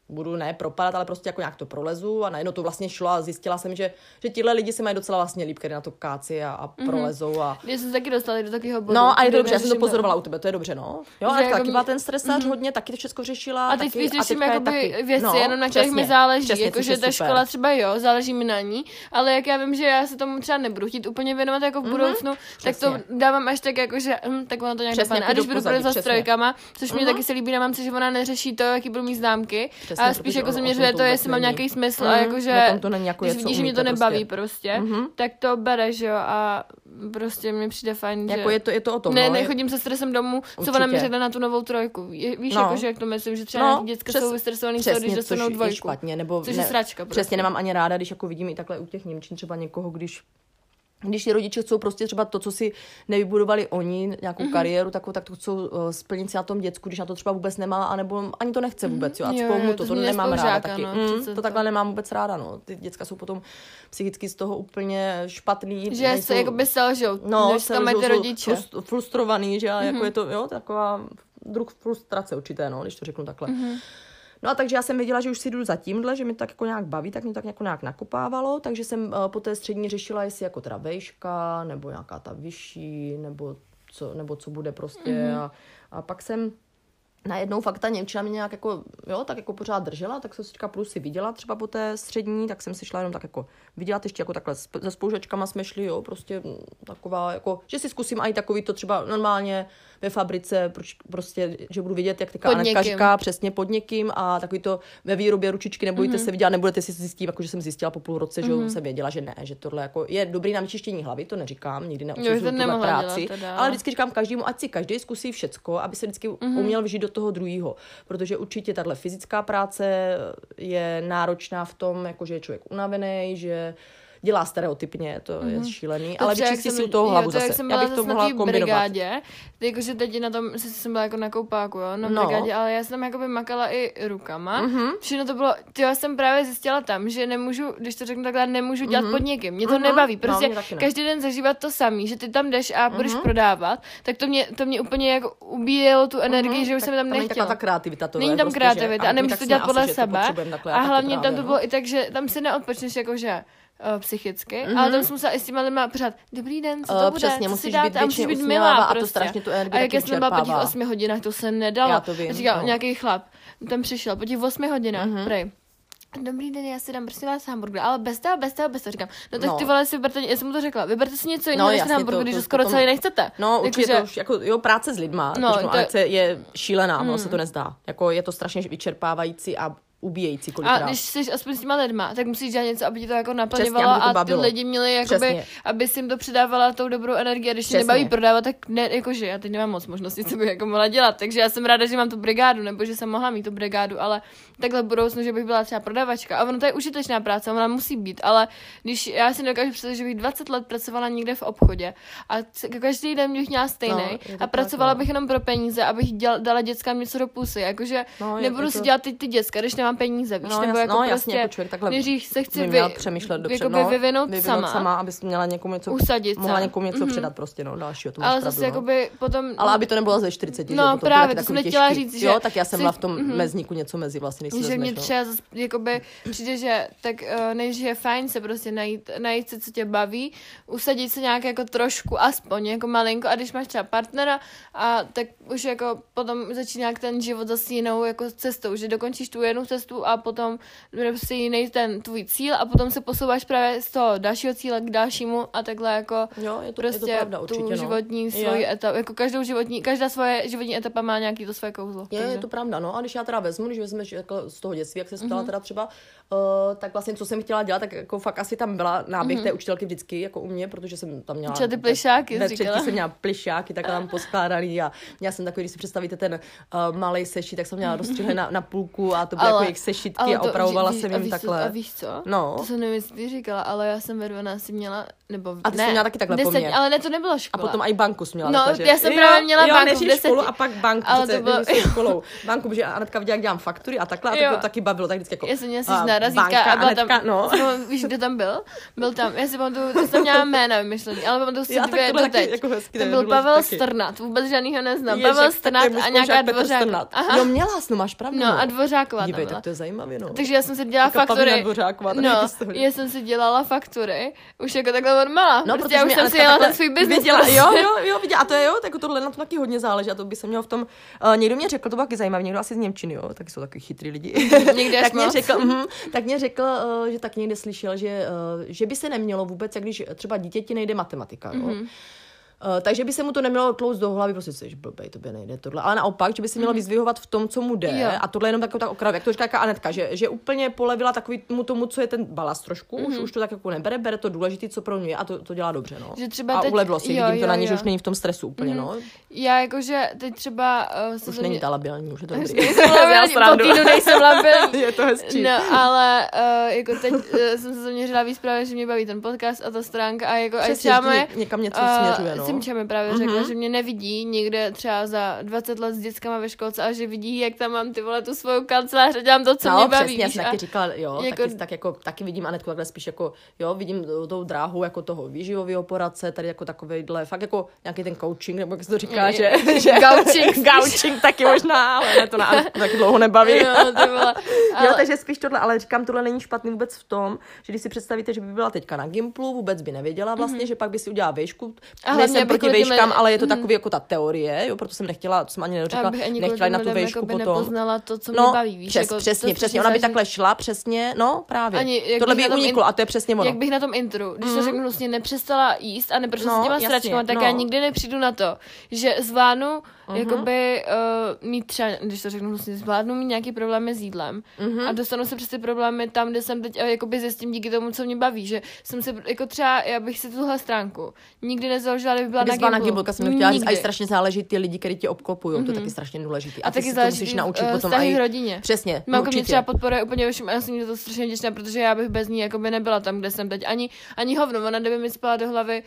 budu ne propadat, ale prostě jako nějak to prolezu a najednou to vlastně šlo a zjistila jsem, že tihle lidi se mají docela vlastně líp, kteří na to káci a prolezou a... Já jsem taky dostala do takového bodu. No a je to dobře, já jsem to pozorovala u tebe, to je dobře, no. Jo, ale taky byla ten stresář hodně, taky to všechno řešila. A teď víš, řeším jakoby věci, jenom na kterých mi záleží, jakože ta škola třeba jo, záleží mi na ní, ale jak já vím, že já se tomu třeba nebudu chtít úplně věnovat jako v budoucnu, tak to dávám až tak jakože tak ono to nějak dopadne. A když budu za strojkama, což mi taky se líbí na mamce, že ona neřeší to, jaký budou mít známky. A spíš jako zaměřuje to, jestli mám nějaký smysl a jakože když vidíš, že mě to nebaví prostě, tak to bereš, jo, a prostě mi přijde fajn, že... Jako je to o tom, ne, nechodím se stresem domů, určitě. Co ona mi řekla na tu novou trojku. Víš, jakože jak to myslím, že třeba děcka jsou vystresovaný z toho, když dostanou dvojku. Špatně, nebo což je sračka. Prostě. Přesně, nemám ani ráda, když jako vidím i takhle u těch Němčin třeba někoho, když Když ti rodiče chcou prostě třeba to, co si nevybudovali oni, nějakou kariéru, tak to chcou splnit si na tom děcku, když na to třeba vůbec nemá, anebo ani to nechce vůbec, jo. A cpou mu to nemám ráda taky. No, to takhle nemám vůbec ráda, no. Ty děcka jsou potom psychicky z toho úplně špatný. Že nejsou, se jakoby selžou, než tam mají ty rodiče. Frustrovaný, že, ale jako je to, jo, taková druh frustrace určité, no, když to řeknu takhle. No a takže já jsem věděla, že už si jdu za tímhle, že mi to tak jako nějak baví, tak mě tak jako nějak nakopávalo, takže jsem po té střední řešila, jestli jako teda vejška, nebo nějaká ta vyšší, nebo co bude prostě. A pak jsem najednou fakt ta němčina mě nějak jako, jo, tak jako pořád držela, tak jsem si říkala, půjdu si viděla třeba po té střední, tak jsem si šla jenom tak jako vydělat, ještě jako takhle se spolužačkama jsme šli, jo, prostě taková jako, že si zkusím i takový to třeba normálně ve fabrice, prostě, že budu vidět, jak taká Anetka říká, přesně pod někým a takový to ve výrobě ručičky, nebudete se vidět, nebudete si zjistit, jakože jsem zjistila po půl roce, že jsem věděla, že ne, že tohle jako je dobrý na vyčištění hlavy, to neříkám, nikdy neodsuzuju tu práci, ale vždycky říkám každému, ať si každý zkusí všecko, aby se vždycky uměl vžít do toho druhýho, protože určitě tahle fyzická práce je náročná v tom, jako že je člověk unavený, že dělá stereotypně, to je šílený, ale vyčistí si u toho hlavu zase. Jak jsem byla zase na té brigádě, jakože teď na tom, jsem byla jako na koupáku, jo, na brigádě, ale já jsem tam jakoby makala i rukama. Všechno to bylo, já jsem právě zjistila tam, že nemůžu, když to řeknu takhle, nemůžu dělat pod někým, mě to nebaví, prostě no, ne. Každý den zažívat to samý, že ty tam jdeš a budeš prodávat, tak to mě úplně jako ubíjelo tu energii, že už jsem tam nechtěla. Není tam kreativita a nemůžu to dělat podle sebe a hlavně tam to bylo i tak, že tam se neodpočneš jakože psychicky, ale tam jsem musela i s těma lidma pořád, dobrý den, co to bude, přesně, co si dáte a musíš být milá prostě. A to strašně tu energii. A jak já jsem byla po těch 8 hodinách, to se nedalo. Říkal nějaký chlap, tam přišel po těch 8 hodinách, prej. Dobrý den, já si dám prostě vás hamburger, ale bez toho, říkám. No tak ty vole si vyberte, já jsem mu to řekla, vyberte si něco jiného, než ten hamburger, když to skoro celý nechcete. No určitě to už, jako jo, práce s lidma, akce je šílená, no se to nezdá. Jako je to strašně vyčerpávající a ubíjející kolikrát. A když jsi aspoň s těma lidma, tak musíš dělat něco, aby ti to jako naplňovalo a ty lidi měli, jakoby, aby si jim to předávala tou dobrou energii. A když ti nebaví prodávat, tak ne, jakože já teď nemám moc možností, co bych jako mohla dělat. Takže já jsem ráda, že mám tu brigádu, nebo že jsem mohla mít tu brigádu, ale takhle v budoucnu, že bych byla třeba prodavačka. A ono to je užitečná práce, ona musí být, ale když já si nedokážu představit, že bych 20 let pracovala někde v obchodě a každý den bych měla stejný a pracovala bych jenom pro peníze, abych dala dětskám něco do pusy, jakože nebudu si dělat ty děcka, když nemám peníze, víš, nebo jako prostě neříš se chci vyvinout sama, abys měla někomu něco, mohla někomu něco předat prostě, no, dalšího, to máš pravdu, zase, jakoby, potom, ale aby to nebylo ze 40, no, že, právě, to jsem nechtěla říct, že jo, tak já jsem byla v tom mezníku něco mezi vlastně, než si že mě třeba jakoby přijde, že tak než je fajn se prostě najít se, co tě baví, usadit se nějak jako trošku, aspoň jako malinko, a když máš třeba partnera, a tak už jako potom začíná ten život zase jinou jako cestou, že dokončíš tu jednu cestu a potom prostě jiný ten tvůj cíl a potom se posouváš právě z toho dalšího cíle k dalšímu a takhle jako jo, je to, prostě je to pravda, určitě, tu životní svoji etapu, jako každá svoje životní etapa má nějaký to své kouzlo. Je to pravda, no a když já teda vezmu, když vezmeš jako z toho dětství, jak se stala teda třeba, tak vlastně co jsem chtěla dělat, tak jako fakt asi tam byla náběh té učitelky vždycky jako u mě, protože jsem tam měla ty plyšáky, jsem měla plyšáky tak tam poskládaný a já jsem takový, když si představíte ten malej sešit, tak jsem měla rozstříhaný na půlku a to bylo jako jejich sešitky a opravovala jsem jim takhle. A víš co? No. To jsem nevím, co ty říkala, ale já jsem ve 12 měla, nebo a ty jsi měla taky takhle 10, po mně. Ale ne, to nebyla škola. A potom i banku směla. No, takhle, já jsem právě měla banku v 10. školu a pak banku, protože jsem školou. Banku, protože Anetka viděla, jak dělám faktury a takhle, a tak to taky bavilo, tak vždycky jako. Já jsem měla si nárazítka a byla Anetka, tam, no. Víš, kdo tam byl? Byl tam, já si pamatuju, to jsem měla jména vymyšlený, ale pamatuju si dvě doteď. To byl Pavel Strnad, vůbec žádnýho neznám. Pavel Strnad a nějaká Dvořáková. Jo, měla jsi, no, máš pravdu. No, a Dvořáková. Tak to je zajímavé, no. Takže já jsem si dělala faktury. No, já jsem si dělala faktury. Už jako takhle od mala. No, protože já už jsem si dělala ten svůj biznis. Jo, viděla. A to je, jo, tak tohle na to taky hodně záleží. A to by se mělo v tom. Někdo mě řekl, to bylo taky zajímavé, někdo asi z němčiny, jo, tak jsou taky chytrý lidi. tak mě řekl, že tak někde slyšel, že by se nemělo vůbec, jak když třeba dítěti nejde matematika, jo. Takže by se mu to nemělo tlouct do hlavy, prostě jsi blbej, tobě nejde tohle. Ale naopak, že by se mělo vyzdvihovat v tom, co mu jde. Jo. A tohle je jenom taková tak okrav, jak to říká Anetka, že úplně polevila takovému tomu, co je ten balast trošku, už to tak jako nebere, bere to důležité, co pro mě, a to dělá dobře, no. Že třeba a teď... ulevilo si, vidím to na ní, že už není v tom stresu úplně, no. Já jakože teď třeba už není ta labilní, už je to dobrý. Nejsem labilní. Je to hezčí. No, ale jako teď jsem se zaměřila víc právě, že mě baví ten podcast a ta stránka a jako někam něco směřuje, no. Simča právě řekla, že mě nevidí nikde třeba za 20 let s dětskama ve školce, a že vidí, jak tam mám ty vole tu svou kancelář a dělám to, co mě baví. No, přesně, jak říkala, jo, jako... taky vidím Anetku takhle spíš jako, jo, vidím tou dráhu jako toho výživového poradce, tady jako takovejhle, fakt jako nějaký ten coaching, nebo jak se to říká, že... Gaučing taky možná, ale ne, to na Anetku taky dlouho nebaví. Jo, takže spíš tohle, ale říkám, tohle není špatný vůbec v tom, že když si představíte, že by byla teďka na Gimplu, vůbec by nevěděla vlastně, že pak by si udělala výšku. Nejsem proti výškám, ale je to takový jako ta teorie, jo, proto jsem nechtěla, to jsem ani nedořekla, nechtěla na tu výšku jako potom. Aby nepoznala to, co mě baví, víš. Jako přesně, ona by takhle šla, přesně, no právě. Tohle by jí uniklo a to je přesně ono. Jak bych na tom intru, když to řeknu vlastně nepřestala jíst a neprošla s těma sračkama, tak já nikdy nepřijdu na to, že zvládnu jakoby mít třeba, když to řeknu vlastně, zvládnu mít nějaký problémy s jídlem a dostanu se přes ty problémy tam, kde jsem teď, jakoby zjistím díky tomu, co mě baví, že jsem se jako třeba, já bych si tuhle stránku nikdy nezaložila, kdyby byla na Gimplu. Jsem nechtěla říct, a strašně záleží ty lidi, kteří tě obklopují, to je taky strašně důležité. A taky záleží musíš naučit potom i rodině. Přesně. Mamka mě třeba podporuje úplně všem, a já jsem to strašně vděčná, protože já bych bez ní jakoby nebyla tam, kde jsem teď. Ani hovno, ona kdyby mi spala do hlavy,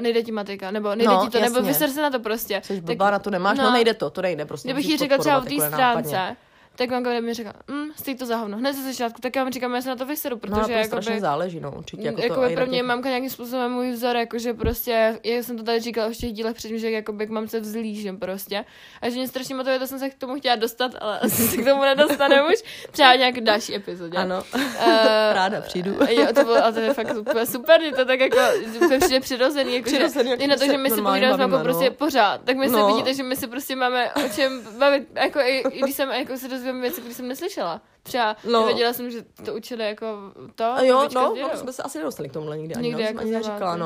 nejde ti matika, nebo nejde ti to, jasně. Nebo vyser se na to prostě. Což blbá, na to nemáš, no nejde to nejde prostě. Kdybych jí řekla třeba v té stránce, tak mamka mi řekla, stej to za hovno. Hned ze začátku, tak já mi říkám, já se na to vyseru, protože jako strašně záleží, no, určitě jako to. Jako pro mě mamka nějakým způsobem můj vzor, jakože prostě, já jsem to tady říkala už v těch dílech předtím, že jako k mamce vzlížím prostě. A že mě strašně motivuje, to jsem se k tomu chtěla dostat, ale asi se k tomu nedostanu už. Třeba nějak další epizodě. Ano. Ráda přijdu. Jo, to bylo, ale to je fakt super, je to tak jako přijde přirozený, jako i na to, že my si povídáme s mamkou prostě pořád. Tak my se vidíte, že my si prostě máme o čem bavit, jako i když jsem jako se věci, které jsem neslyšela. Třeba nevěděla jsem, že to učili jako to. A jo, jsme se asi nedostali k tomu nikdy. Nikdy jako ani neříkala,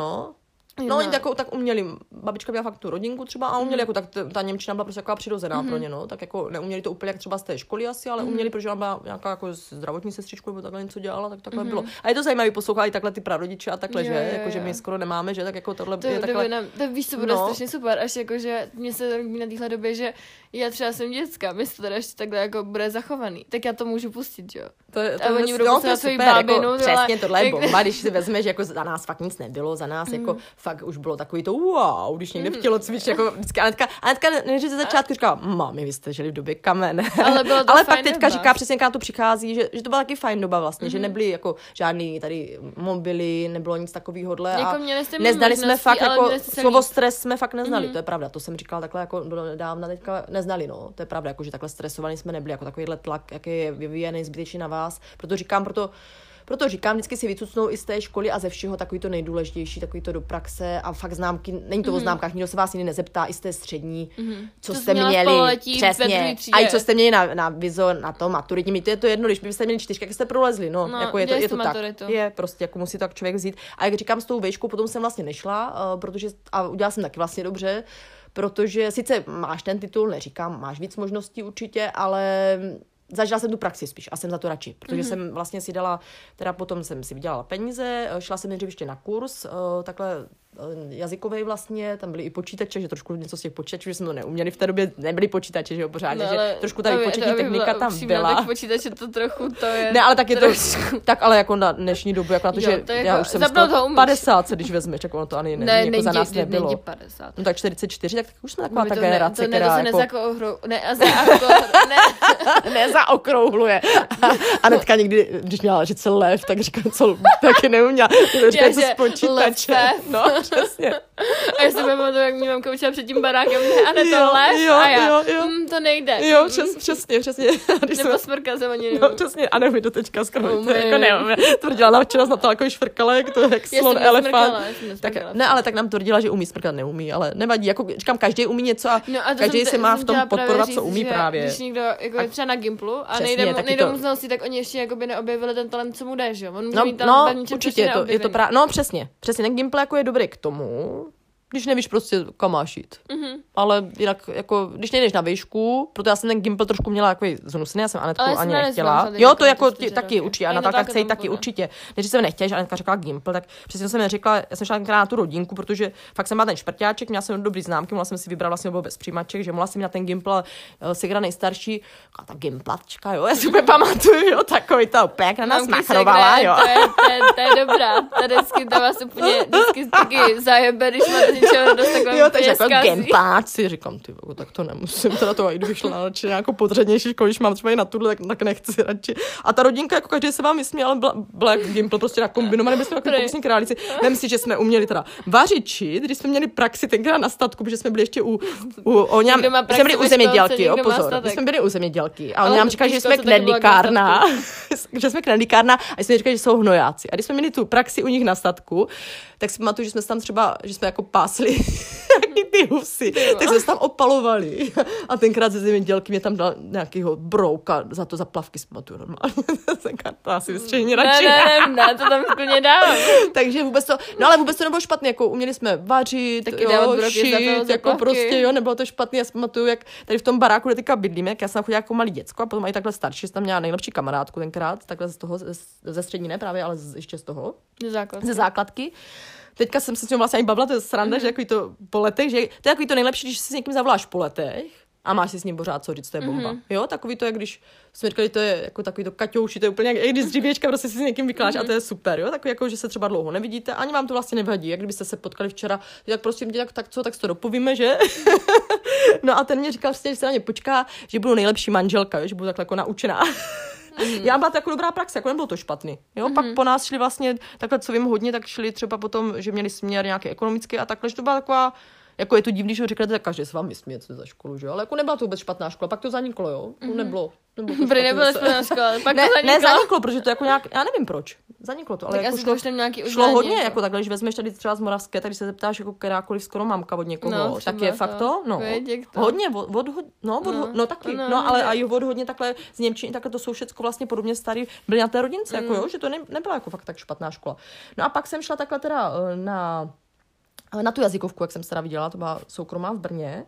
No, oni tak uměli, babička byla fakt tu rodinku třeba a uměli jako tak, ta němčina byla prostě taková přirozená pro ně, no, tak jako neuměli to úplně jak třeba z té školy asi, ale uměli, protože ona byla nějaká jako zdravotní sestřičku nebo takhle něco dělala, tak takhle bylo. A je to zajímavé, poslouchali takhle ty prarodiče a takhle, že, jako že my skoro nemáme, že, tak jako tohle je takhle. To víš, co bude strašně super, až jako, že mě se líbí na téhle době, že já třeba jsem děcka, my se teda ještě takhle jako bude zachovaný, tak já to můžu pustit, jo. To a oni budou se na svoji bábinu. Přesně, tohle je bomba, když si vezmeš, jako za nás fakt nic nebylo, za nás jako fakt už bylo takový to wow, když někde v tělocvičení, jako vždycky Anetka než ze začátku říká, mami, vy jste žili v době kamene. Ale bylo to ale fajn pak teďka doba. Říká přesně, kam to přichází, že to byla taky fajn doba vlastně, že nebyly jako žádný tady mobily, nebylo nic takového a neznali jsme fakt jako slovo stres jsme fakt neznali, to je pravda, to jsem říkala takhle jako dávna teďka neznali, no, to je pravda, jako že takhle stresovaní jsme nebyli, jako takovýhle tlak, jaký je vyvíjený zbytečně na vás, proto říkám, vždycky si vycucnou i z té školy a ze všeho takový to nejdůležitější, takový to do praxe a fakt známky, není to o známkách, nikdo se vás jiný nezeptá i z té střední, co jste měli, poletí, přesně, a i co jste měli na vizo, na to maturitní, mi to je to jedno, když byste měli 4, jak jste prolezli, no jako je to tak, je prostě, jako musí to tak člověk vzít a jak říkám, s tou vejškou potom jsem vlastně nešla, protože a udělala jsem taky vlastně dobře, protože sice máš ten titul, neříkám, máš víc možností určitě, ale zažila jsem tu praxi spíš a jsem za to radši, protože jsem vlastně si dala, teda potom jsem si vydělala peníze, šla jsem nejdřív ještě na kurz, takhle jazykový vlastně, tam byly i počítače, že trošku něco z těch počítačů, že jsme to neuměli v té době, nebyly počítače, že jo, pořádně, no, že trošku ta výpočetní technika tam byla. Tak počítače to trochu, to je... Ne, ale tak je trošku. To, tak ale jako na dnešní dobu, jako na to, jo, že to já jako, už jsem 50, když vezmeš, jako ono to ani jako za nás nebylo. Ne, 50. No tak 44, tak už jsme taková ta generace, která jako... Nezaokrouhluje. Anetka nikdy, když měla říct lev, tak říkala, co taky neuměla. Říkala, co z počítače. Přesně. A já si pamatuju, jak mě mamka učila před tím barákem, ne to lev, a já, to nejde. Jo, přesně. Nebo smrka se ani no, přesně, a nebo mi do teďka skrnuji, jako ne, tvrdila nám včera na to, jako švrkala, jak to je jak slon, elefant. Ne, ale tak nám tvrdila, že umí smrkat, neumí, ale nevadí, jako říkám, každý umí něco a každý se má v tom podporovat, co umí právě. Když někdo je třeba na Gimplu a nejde mu znalosti, tak oni ještě neobjevili ten talent, co mu jde, že jo? No, určitě, je to přesně, na Gimple jako je dobrý k tomu, Když nevíš prostě, kam máš jít. Mm-hmm. Ale jinak, jako, když nejdeš na výšku, proto já jsem ten gimpl trošku měla takový zhnusný, já jsem Anetku ani nechtěla. Jo, to jako taky určitě, a Natálka chce taky určitě. Když jsem nechtěla, že Anetka řekla gimpl, tak přesně jsem neřekla, já jsem šla tenkrát na tu rodinku, protože fakt jsem má ten šprťáček, měla jsem dobrý známky, mohla jsem si vybrat vlastně obou bez přijímaček, že mohla jsem na ten gimpl, segra nejstarší, a ta gimplačka, jo, já si pamatuju, jo, takový ta opěk na nás machrovala, jo. To je dobrá. Tady to vás úplně taky zajebe, když jo, takže jako gempáci, říkám, ty, tak to nemusím, teda to jdu vyšla radši nějakou podřadnější školu, když mám třeba i na tuhle, tak nechci radši. A ta rodinka, jako každý se vám vysměl, ale byla jako gimpl, prostě nakombinovaný, byli jsme takový pokusní králíci. Vem si, že jsme uměli teda vařičit, když jsme měli praxi tenkrát na statku, protože jsme byli ještě u zemědělky, jo, pozor, my jsme byli u zemědělky a oni nám říkali, že jsme knedlíkárna, a jsme říkali, že jsou hnojáci. A když jsme měli tu praxi u nich na statku, tak si pamatuju, že jsme tam třeba, že jsme jako pásli ty husy, tak jsme se tam opalovali. A tenkrát ze zemědělky mě tam dal nějakýho brouka za to, za plavky si pamatuju normálně. To asi vystřihni radši. Ne, to tam úplně dám. Takže vůbec to, no ale vůbec to nebylo špatný, jako uměli jsme vařit, taky jo, šít, jako prostě, jo, nebylo to špatný. Já si pamatuju, jak tady v tom baráku, kde teďka bydlíme, jak já jsem chodila jako malý děcko a potom i takhle starší, jsem tam měla nejlepší kamarádku tenkrát, takhle z toho, ze střední ne právě, ale ještě z toho. Ze základky. Teďka jsem se s ním vlastně ani bavila, to je sranda, že takový to po letech, že to je takový to nejlepší, když si s někým zavoláš po letech a máš si s ním pořád co říct, to je bomba. Mm-hmm. Jo, takový to, jak když jsme říkali, to je jako takový to kaťouši, to je úplně jak když z dřívěčka prostě si s někým vykládáš a to je super, jo, takový jako, že se třeba dlouho nevidíte, ani vám to vlastně nevadí, jak kdybyste se potkali včera, tak prostě tak to dopovíme, že? No a ten mě říkal vlastně, že se na mě počká, že budu nejlepší manželka, jo? Že budu takhle jako naučená. Mm. Já byla to jako dobrá praxe, jako nebylo to špatný. Jo? Mm. Pak po nás šli vlastně, takhle co vím hodně, tak šli třeba potom, že měli směr nějaký ekonomický a takhle, že to byla taková, jako je to divný, že říkáte, tak každý se vám vysměje, co za školu, že jo? Ale jako nebyla to vůbec špatná škola, pak to zaniklo, jo? Mm. Nebylo špatná škola, pak to zaniklo. Ne, zaniklo, protože to jako nějak, já nevím proč. Zaniklo to, ale tak jako šlo hodně, jako takhle, když vezmeš tady třeba z Moravské, tak když se zeptáš jako kterákoliv skoro mamka od někoho, no, tak je fakt to, no, hodně, ale i od hodně takhle z němčiny, takhle to jsou všecko vlastně podobně starý, byly na té rodince, jako jo, že to nebyla jako fakt tak špatná škola. No a pak jsem šla takhle teda na tu jazykovku, jak jsem se teda viděla, to byla soukromá v Brně.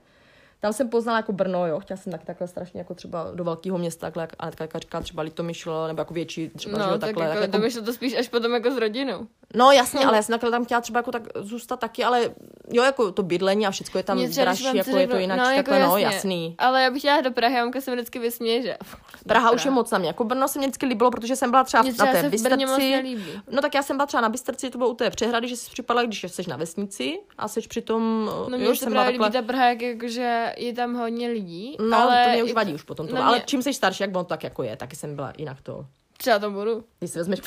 Tam jsem poznala jako Brno, jo, chtěla jsem taky takhle strašně jako třeba do velkého města, takhle, a Anetka říká třeba Litomyšl, nebo jako větší třeba, no, takhle. To myšlo to spíš až potom jako s rodinou. No jasně, ale já jsem takhle tam chtěla třeba jako tak zůstat taky, ale jo, jako to bydlení a všecko je tam dražší, jako je to jinak, no, takhle, jako no, jasný. Ale já bych chtěla do Prahy, mamka se mi vždycky vysměje, že Praha už je moc na mě, jako Brno se mi vždycky líbilo, protože jsem byla třeba na té Bystrci. No tak já jsem byla třeba na Bystrci, to bylo u té přehrady, že jsi připadla, když jsi na vesnici a seš přitom, jo, jsem byla takhle. Je tam hodně lidí, no, ale... to mě už vadí už potom. Mě... Ale čím jsi starší, jak on tak jako je, taky jsem byla jinak to... Třeba tam budu. Když si vezmeš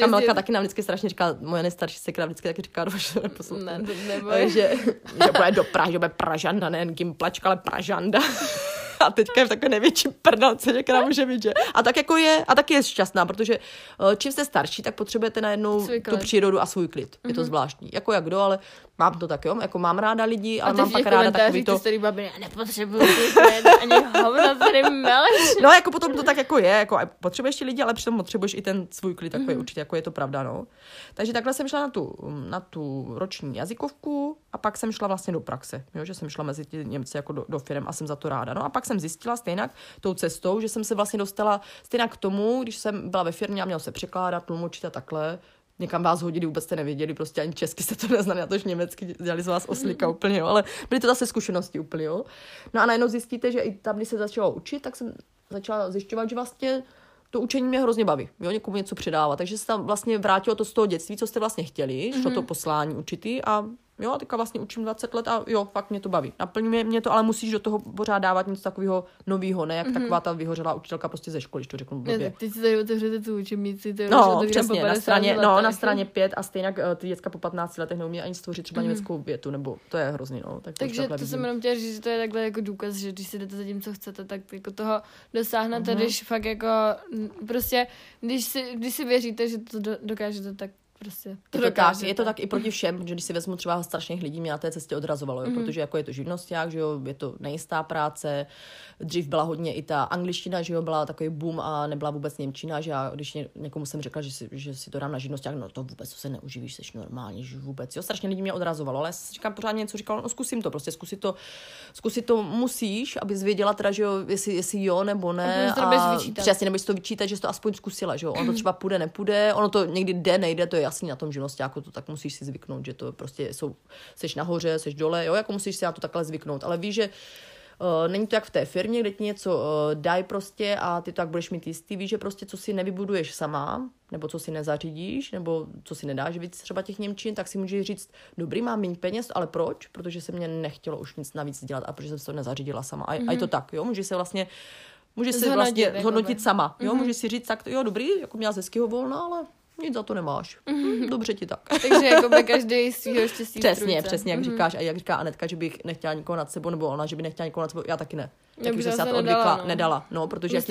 kamelka taky nám vždycky strašně říká, moje nejstarší sekra vždycky taky říká, že že bude do Prahy, že bude Pražanda, nejen gimplačka, ale Pražanda. A teďka je v takové největší prdalce, která může být, že? A tak jako je, a taky je šťastná, protože čím jste starší, tak potřebujete najednou tu přírodu a svůj klid. Mm-hmm. Je to zvláštní. Jako jak kdo, ale mám to tak, jo? Jako mám ráda lidi, ale mám pak ráda takový to... A teď babi, já nepotřebuji ani hovna, tady meleš. No, jako potom to tak jako je, jako potřebuješ ti lidi, ale přitom potřebuješ i ten svůj klid, takový určitě, jako je to pravda, no. Takže takhle jsem šla na tu roční jazykovku a pak jsem šla vlastně do praxe, jo? Že jsem šla mezi ty Němci jako do firem a jsem za to ráda, no. A pak jsem zjistila stejnak tou cestou, že jsem se vlastně dostala stejnak k tomu, když jsem byla ve firmě a měla se překládat, tlumočit a takhle. Někam vás hodili, vůbec jste nevěděli, prostě ani česky se to neznali, na to, že německy dělali z vás oslíka úplně, jo, ale byly to zase zkušenosti úplně, jo. No a najednou zjistíte, že i tam, když se začala učit, tak jsem začala zjišťovat, že vlastně to učení mě hrozně baví, jo, někomu něco předávat, takže se tam vlastně vrátilo to z toho dětství, co jste vlastně chtěli, šlo to poslání určitý a jo, teďka vlastně učím 20 let a jo, fakt mě to baví. Naplňuje mě to, ale musíš do toho pořád dávat něco takového nového, ne jak taková ta vyhořelá učitelka prostě ze školy, když to řeknu blbě. Ne, teď si tady otevřete tu učebnici, to je no, přesně, na straně 5 a stejně ty děcka po 15 letech neumí ani stvořit třeba německou větu, nebo to je hrozný, no. Takže to jsem jenom chtěla říct, že to je takhle jako důkaz, že když si jdete za tím, co chcete, tak jako toho dosáhnete, když fakt jako prostě, když si věříte, že to dokážete, tak Prostě to dokáže. Je to tak i proti všem, protože když si vezmu třeba strašných lidí, mě na té cestě odrazovalo, jo, protože jako je to živnosták, že jo, je to nejistá práce. Dřív byla hodně i ta angličtina, že jo, byla takový boom a nebyla vůbec němčina, že já, když někomu jsem řekla, že si to dám na živnosták, no to vůbec to se neuživíš, seš normální, že vůbec, jo, strašně lidí mě odrazovalo, ale říkám pořád něco, říkalo, no zkusím to, prostě zkusit to musíš, abys věděla teda, že jo, jestli jo nebo ne, a přesně nebudeš to vyčítat, že jsi to aspoň zkusila, že jo, ono to třeba půjde, nepůjde, ono to někdy jde, nejde, to je jasný na tom živnosťáku, to tak musíš si zvyknout, že to prostě seš nahoře, seš dole, jo, jako musíš si na to takhle zvyknout, ale víš, že není to jak v té firmě, kde ti něco dají prostě a ty to tak budeš mít jistý, víš, že prostě co si nevybuduješ sama, nebo co si nezařídíš, nebo co si nedáš víc třeba těch němčin, tak si můžeš říct, dobrý, mám méně peněz, ale proč? Protože se mě nechtělo už nic navíc dělat a protože jsem se to nezařídila sama. A je to tak, jo, můžeš si vlastně zhodnotit sama, jo, můžeš si říct, tak jo, dobrý, jako měla hezkýho volna, ale nic za to nemáš. Dobře ti tak. Takže jako by každý svýho štěstí. Přesně, jak říkáš, a jak říká Anetka, že bych nechtěla nikoho nad sebou, nebo ona, že by nechtěla nikoho nad sebou, já taky ne. Takže jsem se na to odvykla, nedala. No, protože jak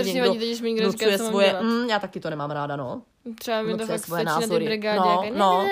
někdo nocuje svoje, já taky to nemám ráda, no. Třeba mi to fakt stačí na té brigádě. No.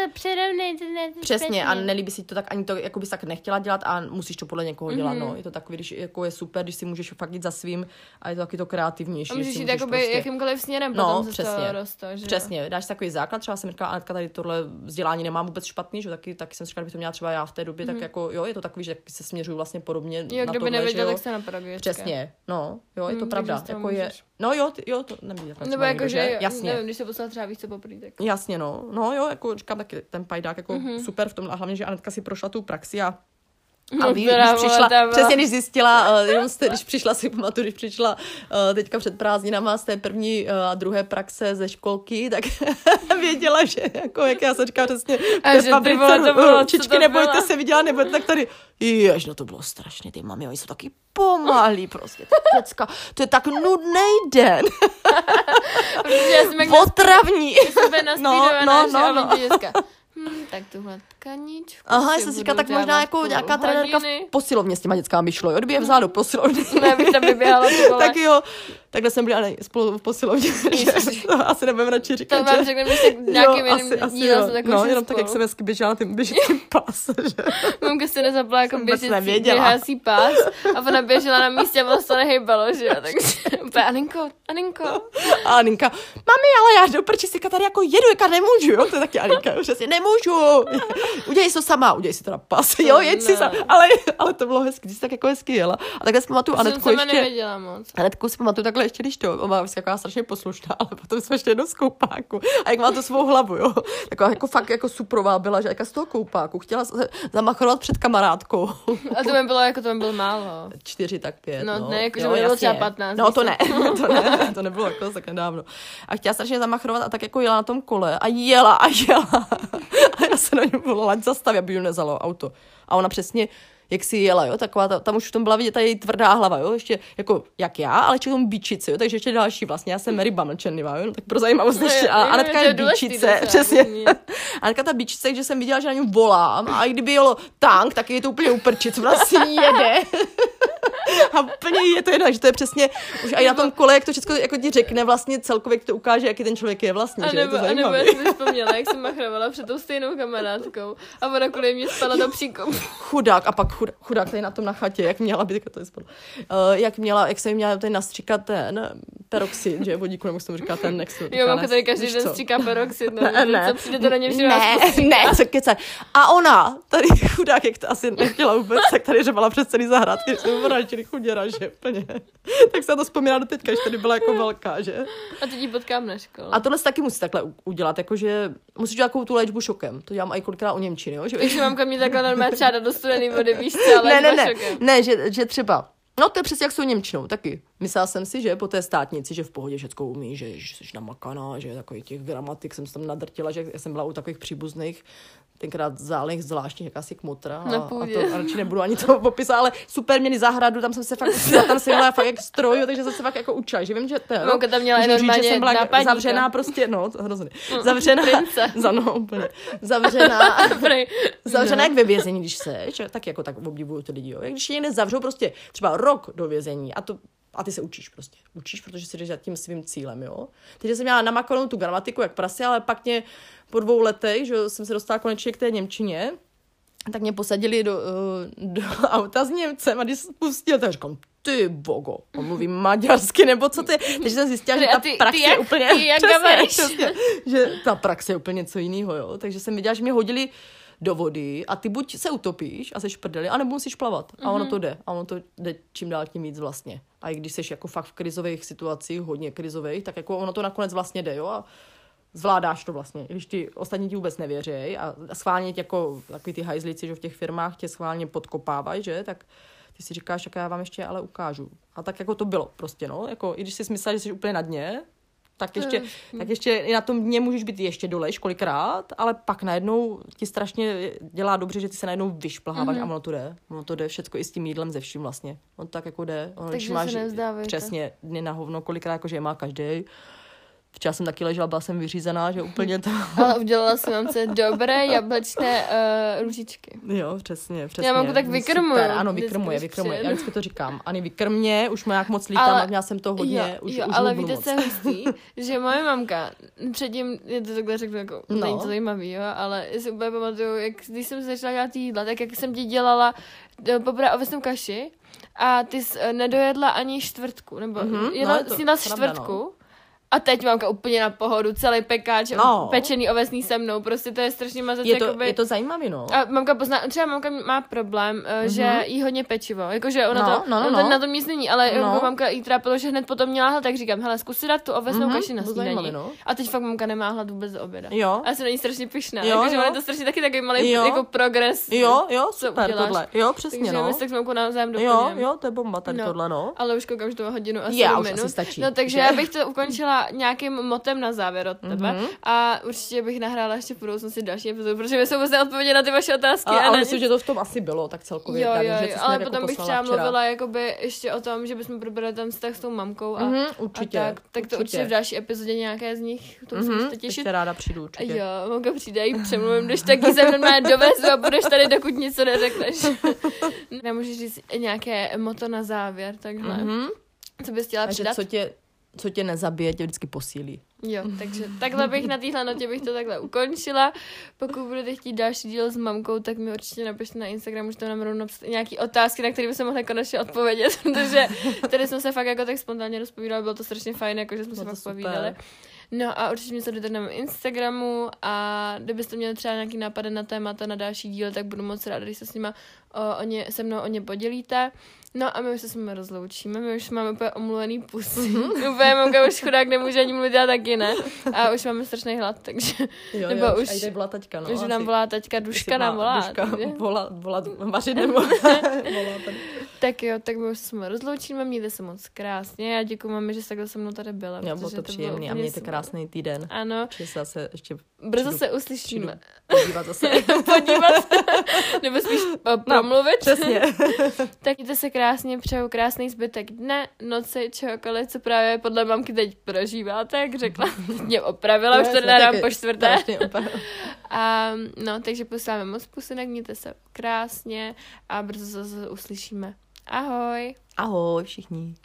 Přesně, a nelíbí si to tak, ani to jako bys tak nechtěla dělat a musíš to podle někoho dělat, no. Je to takový, když jako je super, když si můžeš fakt jít za svým a je to taky to kreativnější. A můžeš jít jakoby jakýmkoliv směrem potom se to roste. Přesně, dáš takový základ, třeba jsem říkala, Anetka, tady tohle vzdělání nemám vůbec špatný, že taky jsem říkala, že bych to měla třeba já v té době, tak jako jo, je to takový, že se směřuju vlastně podobně na to. Kdyby nevěděla, tak se napravuje. Přesně, no, jo, je to pravda, jako je. No jo, to neměl. Nebo jakože, jasně. Nevím, když se poslala třeba víš co poprý, tak. Jasně, no jo, jako říkám taky ten pajdák, jako super v tom, a hlavně, že Anetka si prošla tu praxi a když přišla teďka před prázdninama z té první a druhé praxe ze školky, tak věděla, že jako, jak já se říkám přesně, v fabrice ručičky nebojte se viděla, nebo tak tady, jež, no to bylo strašně, ty mami, oni jsou taky pomalý prostě, ta to je tak nudnej den. Potravní. No. Tak tuhle tkaničku. Aha, já jsem si říkala, tak možná jako nějaká trenérka v posilovně s těma dětskama by šlo, jo? Kdyby je vzala do posilovny. Ne, bych tam vyběhala. Tak jo, takhle jsem byla spolu v posilovně. Asi nebudem radši říkat. To vám řekneme, že se nějakým jiným dílem se takovou. No, jenom tak, jak jsem hezky běžela na tím běžeckým pásu. Mamka se nezapla jako běžecí pás a ona běžela na místě a ono se nehybalo, že jo? Takže Aninko. A Aninka, mami, ale já do prči si tady jako jedu, jaká nemůžu, jo? To je taky Aninka, přesně, nemůžu. Udělej to sama, udělej si teda pas, jo, jeď si sama. Ale to bylo hezky, ty jsi tak jako hezky jela. A takhle si pamatuju Anetku ještě. Anetku si pamatuju takhle ještě, když to, ona je taková strašně poslušná, ale potom jsme ještě jednou z koupáku. A jak má to svou hlavu, jo. Taková jako fakt jako suprová byla, že jaká z toho koupáku. Chtěla zamachrovat před kamarádkou. A to mi bylo jako, to mi bylo málo. 4, tak 5. No, ne, jako, že bylo třeba 15. No, to ne, to nebylo jako tak nedávno. A chtěla strašně zamachrovat a tak jako jela na tom kole a jela. A já se na něm volala, ať zastaví, aby ji nezalo auto. A ona přesně, jak si jela, jo, taková, tam už v tom byla vidět ta její tvrdá hlava, jo, ještě jako jak já, ale ještě tomu bíčice, jo, takže ještě další vlastně, já jsem ryba mlčenlivá, jo, no, tak pro zajímavost ještě, a Anetka je bíčice, přesně. Anetka ta bíčice, že jsem viděla, že na něm volám a i kdyby jelo tank, tak je to úplně uprčic, vlastně jede. A plně je to jedno, že to je přesně už i na tom kole, jak to všechno jako ti řekne vlastně celkově, jak to ukáže, jaký ten člověk je vlastně, že to zajímavé. A nebo já jsem si vzpomněla, jak jsem machrovala před tou stejnou kamarádkou a ona kolem mě spadla do příkopu. Chudák, a pak chudák tady na tom na chatě, jak měla by to spadlo. Jak jsem měla tady nastříkat ten peroxid, že vodíku, nebo jsem říkala ten nexo. Jo, mamka tady každý den stříká peroxid, no, co přijde to na něm všechno. Ne, co kecaj. A ona, tady chudák, jak to asi nechtěla vůbec, tak tady řevala přes celý zahrad, chuděra, že plně. Tak se na to vzpomíná do teďka, že tady byla jako velká, že? A teď ji potkám na škole. A tohle se taky musí takhle udělat, jakože musíš dělat takovou tu léčbu šokem. To dělám i kolikrát u němčiny, jo? Takže mamka mě takhle normálně třeba do studený vody, víš co, ale šokem. Ne, že třeba. No to je přesně jak jsou němčinou, taky. Myslela jsem si, že po té státnici, že v pohodě všecko umí, že jsi namakaná, že takových těch gramatik jsem se tam nadrtila, že jsem byla u takových příbuzných, tenkrát zálejch zvláštních, jakási kmotra a to radši nebudu ani to popisat, ale super měli zahradu, tam jsem se fakt jela fakt jak stroj, takže jsem se fakt jako učila, že vím, že to no, tam měla normálně říct, jsem byla napadníka. Zavřená prostě, no, hrozně. Zavřená jak ve vězení, když seš, tak jako tak obdivuju ty lidi, jo. Když někde zavřou prostě třeba rok do vězení a to A ty se učíš prostě. Učíš, protože si jdeš za tím svým cílem, jo. Teď jsem měla namakanou tu gramatiku jak prase, ale pak mě po 2 letech, že jsem se dostala konečně k té němčině, tak mě posadili do auta s Němcem a když jsem spustil, tak říkám, ty bogo, on mluví maďarsky, nebo co ty? Takže jsem zjistila, že ta praxe je úplně... Přesně, že ta praxe je úplně něco jiného, jo. Takže jsem viděla, že mě hodili do vody a ty buď se utopíš a seš prdeli, anebo musíš plavat. A ono to jde. A ono to jde čím dál tím víc vlastně. A i když seš jako fakt v krizových situacích, hodně krizových, tak jako ono to nakonec vlastně jde, jo. A zvládáš to vlastně. Když ty ostatní ti vůbec nevěří a schválně tě jako takový ty hajzlici, že v těch firmách tě schválně podkopávají, že, tak ty si říkáš, tak já vám ještě ale ukážu. A tak jako to bylo prostě, no. Jako, i když jsi myslela, že jsi úplně na dně, tak ještě i na tom dně můžeš být ještě dolejš kolikrát, ale pak najednou ti strašně dělá dobře, že ty se najednou vyšplháváš a ono to jde. Ono to jde všecko i s tím jídlem ze vším vlastně. On tak jako jde. Ono, takže máš, se nevzdávejte. Přesně, dny na hovno, kolikrát jako, že je má každej. Včera jsem taky ležela, byla jsem vyřízená, že úplně to... Ale udělala jsem vám se dobré jablečné ružičky. Jo, přesně. Já mám to tak vykrmuju. Ano, vykrmuje. Já vždycky to říkám. Ani vykrmě, už nějak moc lítám, ale já jsem to hodně, už ale víte, co je hustý, že moje mamka, předtím, je to takhle řeknu, jako, no. Není to zajímavý, jo, ale si úplně pamatuju, jak, když jsem začala dělat jídla, tak jak jsem ti dělala poprvé ovesnou kaši a ty jsi nedojedla ani čtvrtku, nebo jedla čtvrtku. A teď mámka úplně na pohodu, celý pekáč, pečený ovesný se mnou, prostě to je strašně mazec. Je to zajímavý, no. A mamka pozná, třeba mamka má problém, že jí hodně pečivo, jakože ona to na tom nic není, ale jako mamka jí trápilo, že hned potom měla hlad, tak říkám, hele, zkus si dát tu ovesnou kaši na snídaní. No. A teď fakt mamka nemá hlad vůbec do oběda. Jo. A já jsem na ní strašně pyšná, jakože ona to strašně taky takový malý jako progres. Jo, super tohle. Jo, přesně. Takže my se tak s mamkou navzájem doplňujeme. Jo, to je bomba tady tohle, no. Ale už koukám, že to má hodinu a 7 minut. No, takže já bych to ukončila nějakým motem na závěr od tebe a určitě bych nahrála ještě v budoucnosti další epizodu, protože mi jsou vůbec neodpovědět na ty vaše otázky. Ale myslím, že to v tom asi bylo tak celkově. Jo, ale potom jako bych třeba mluvila jakoby ještě o tom, že bychom probrali ten vztah s tou mamkou a, určitě, a tak to určitě v další epizodě nějaké z nich, to musím se těšit. Ještě ráda přijdu určitě. Jo, mamka přijde, jí přemluvím, když taky se mnou dovezu a budeš tady, dokud nic neřekneš. Nemůžeš říct nějaké moto na závěr, takhle. Co bys chtěla přidat? Co tě nezabije, tě vždycky posílí. Jo, takže takhle bych na téhle notě bych to takhle ukončila. Pokud budete chtít další díl s mamkou, tak mi určitě napište na Instagram, můžete nám rovnou napsat nějaké otázky, na které bychom mohli konečně odpovědět, protože tady jsme se fakt jako tak spontánně rozpovídali, bylo to strašně fajn, jakože jsme se fakt povídali. No a určitě mě sledujte na mém Instagramu a kdybyste měli třeba nějaký nápady na témata na další díl, tak budu moc ráda, když se s nima se mnou o ně podělíte. No a my už se s nimi rozloučíme, my už máme úplně omluvený pusy. Úplně mamka už chudák nemůže ani mluvit, já taky ne. A už máme strašný hlad, takže... Jo, už jde volá taťka, no. Už nám volá taťka, Duška nám volá. Duška volá, vařit nebo Tak jo, tak my už se s nimi rozloučíme, mějte se moc krásně. Já děkuji mami, že jste takhle se mnou tady byla. Jo, bylo to příjemný a mějte krásný týden. Ano. Zase ještě brzo se uslyšíme. Podívat. Nebo spíš promluvit. Přesně. Tak mějte se krásně, přeju krásný zbytek dne, noci, čehokoliv, co právě podle mamky teď prožíváte, jak řekla. Mě opravila, už to nedám po 4. A, no, takže posláme moc pusinek, mějte se krásně a brzo se zase uslyšíme. Ahoj. Ahoj všichni.